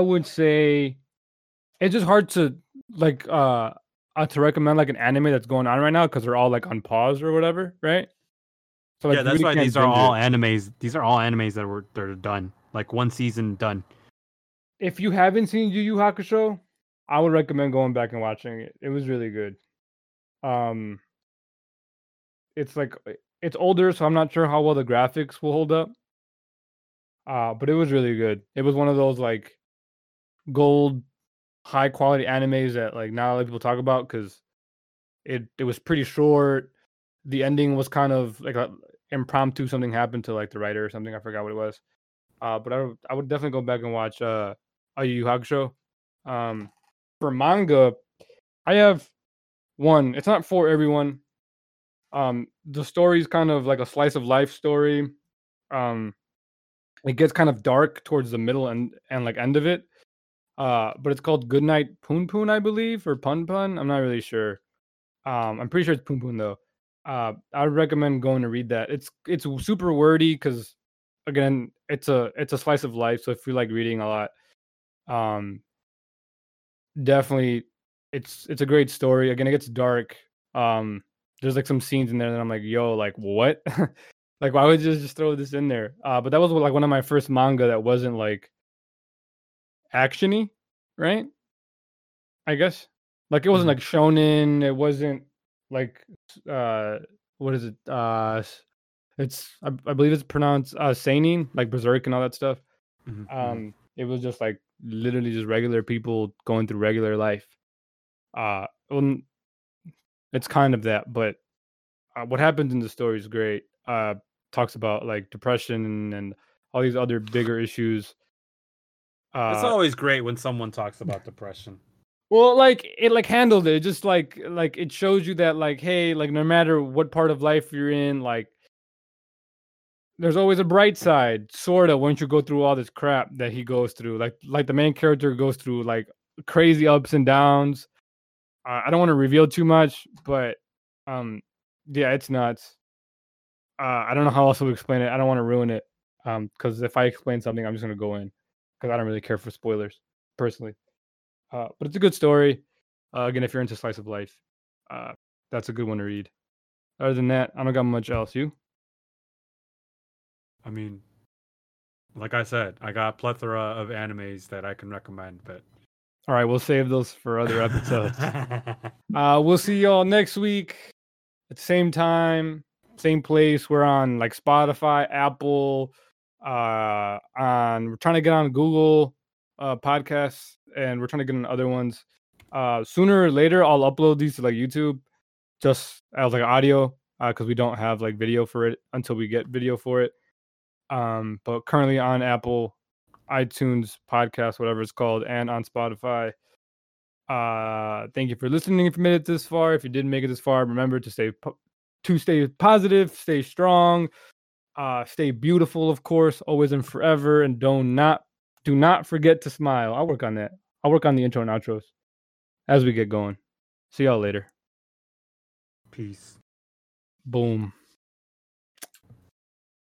would say it's just hard to like to recommend like an anime that's going on right now because they're all like on pause or whatever, right? So, like, yeah, that's really why these are all animes. These are all animes that they're done. Like one season done. If you haven't seen Yu Yu Hakusho, I would recommend going back and watching it. It was really good. It's older, so I'm not sure how well the graphics will hold up. But it was really good. It was one of those like gold, high quality animes that like not a lot of people talk about because it was pretty short. The ending was kind of like an impromptu. Something happened to like the writer or something. I forgot what it was. But I would definitely go back and watch Yu Yu Hakusho. For manga, I have one. It's not for everyone. The story's kind of like a slice of life story. It gets kind of dark towards the middle and like end of it. But it's called Goodnight Punpun, I believe, or Punpun. I'm not really sure. I'm pretty sure it's Punpun though. I recommend going to read that. It's super wordy because, again, it's a slice of life. So if you like reading a lot, definitely it's a great story. Again, it gets dark. There's like some scenes in there that I'm like, yo, like what? Like why would you just throw this in there? But that was like one of my first manga that wasn't like actiony, right? I guess like it wasn't like shonen. It wasn't like what is it? It's I believe it's pronounced seinen, like Berserk and all that stuff. Mm-hmm. It was just like literally just regular people going through regular life. Well, it's kind of that, but what happens in the story is great. Talks about like depression and all these other bigger issues. It's always great when someone talks about depression. Well, like it like handled it just like it shows you that like, hey, like no matter what part of life you're in, like there's always a bright side, sorta, once you go through all this crap that he goes through. Like the main character goes through like crazy ups and downs. I don't want to reveal too much, but yeah, it's nuts. I don't know how else to explain it. I don't want to ruin it. Because if I explain something, I'm just gonna go in because I don't really care for spoilers personally. But it's a good story. Again, if you're into slice of life, that's a good one to read. Other than that, I don't got much else. You? I mean, like I said, I got a plethora of animes that I can recommend. But all right, we'll save those for other episodes. We'll see y'all next week at the same time, same place. We're on like Spotify, Apple, we're trying to get on Google podcasts, and we're trying to get on other ones. Sooner or later, I'll upload these to like YouTube, just as like audio, because we don't have like video for it until we get video for it. But currently on Apple, iTunes podcast, whatever it's called, and on Spotify. Thank you for listening. If you made it this far, if you didn't make it this far, remember to stay positive, stay strong, stay beautiful, of course, always and forever, and do not forget to smile. I'll work on that. I'll work on the intro and outros as we get going. See y'all later. Peace. Boom.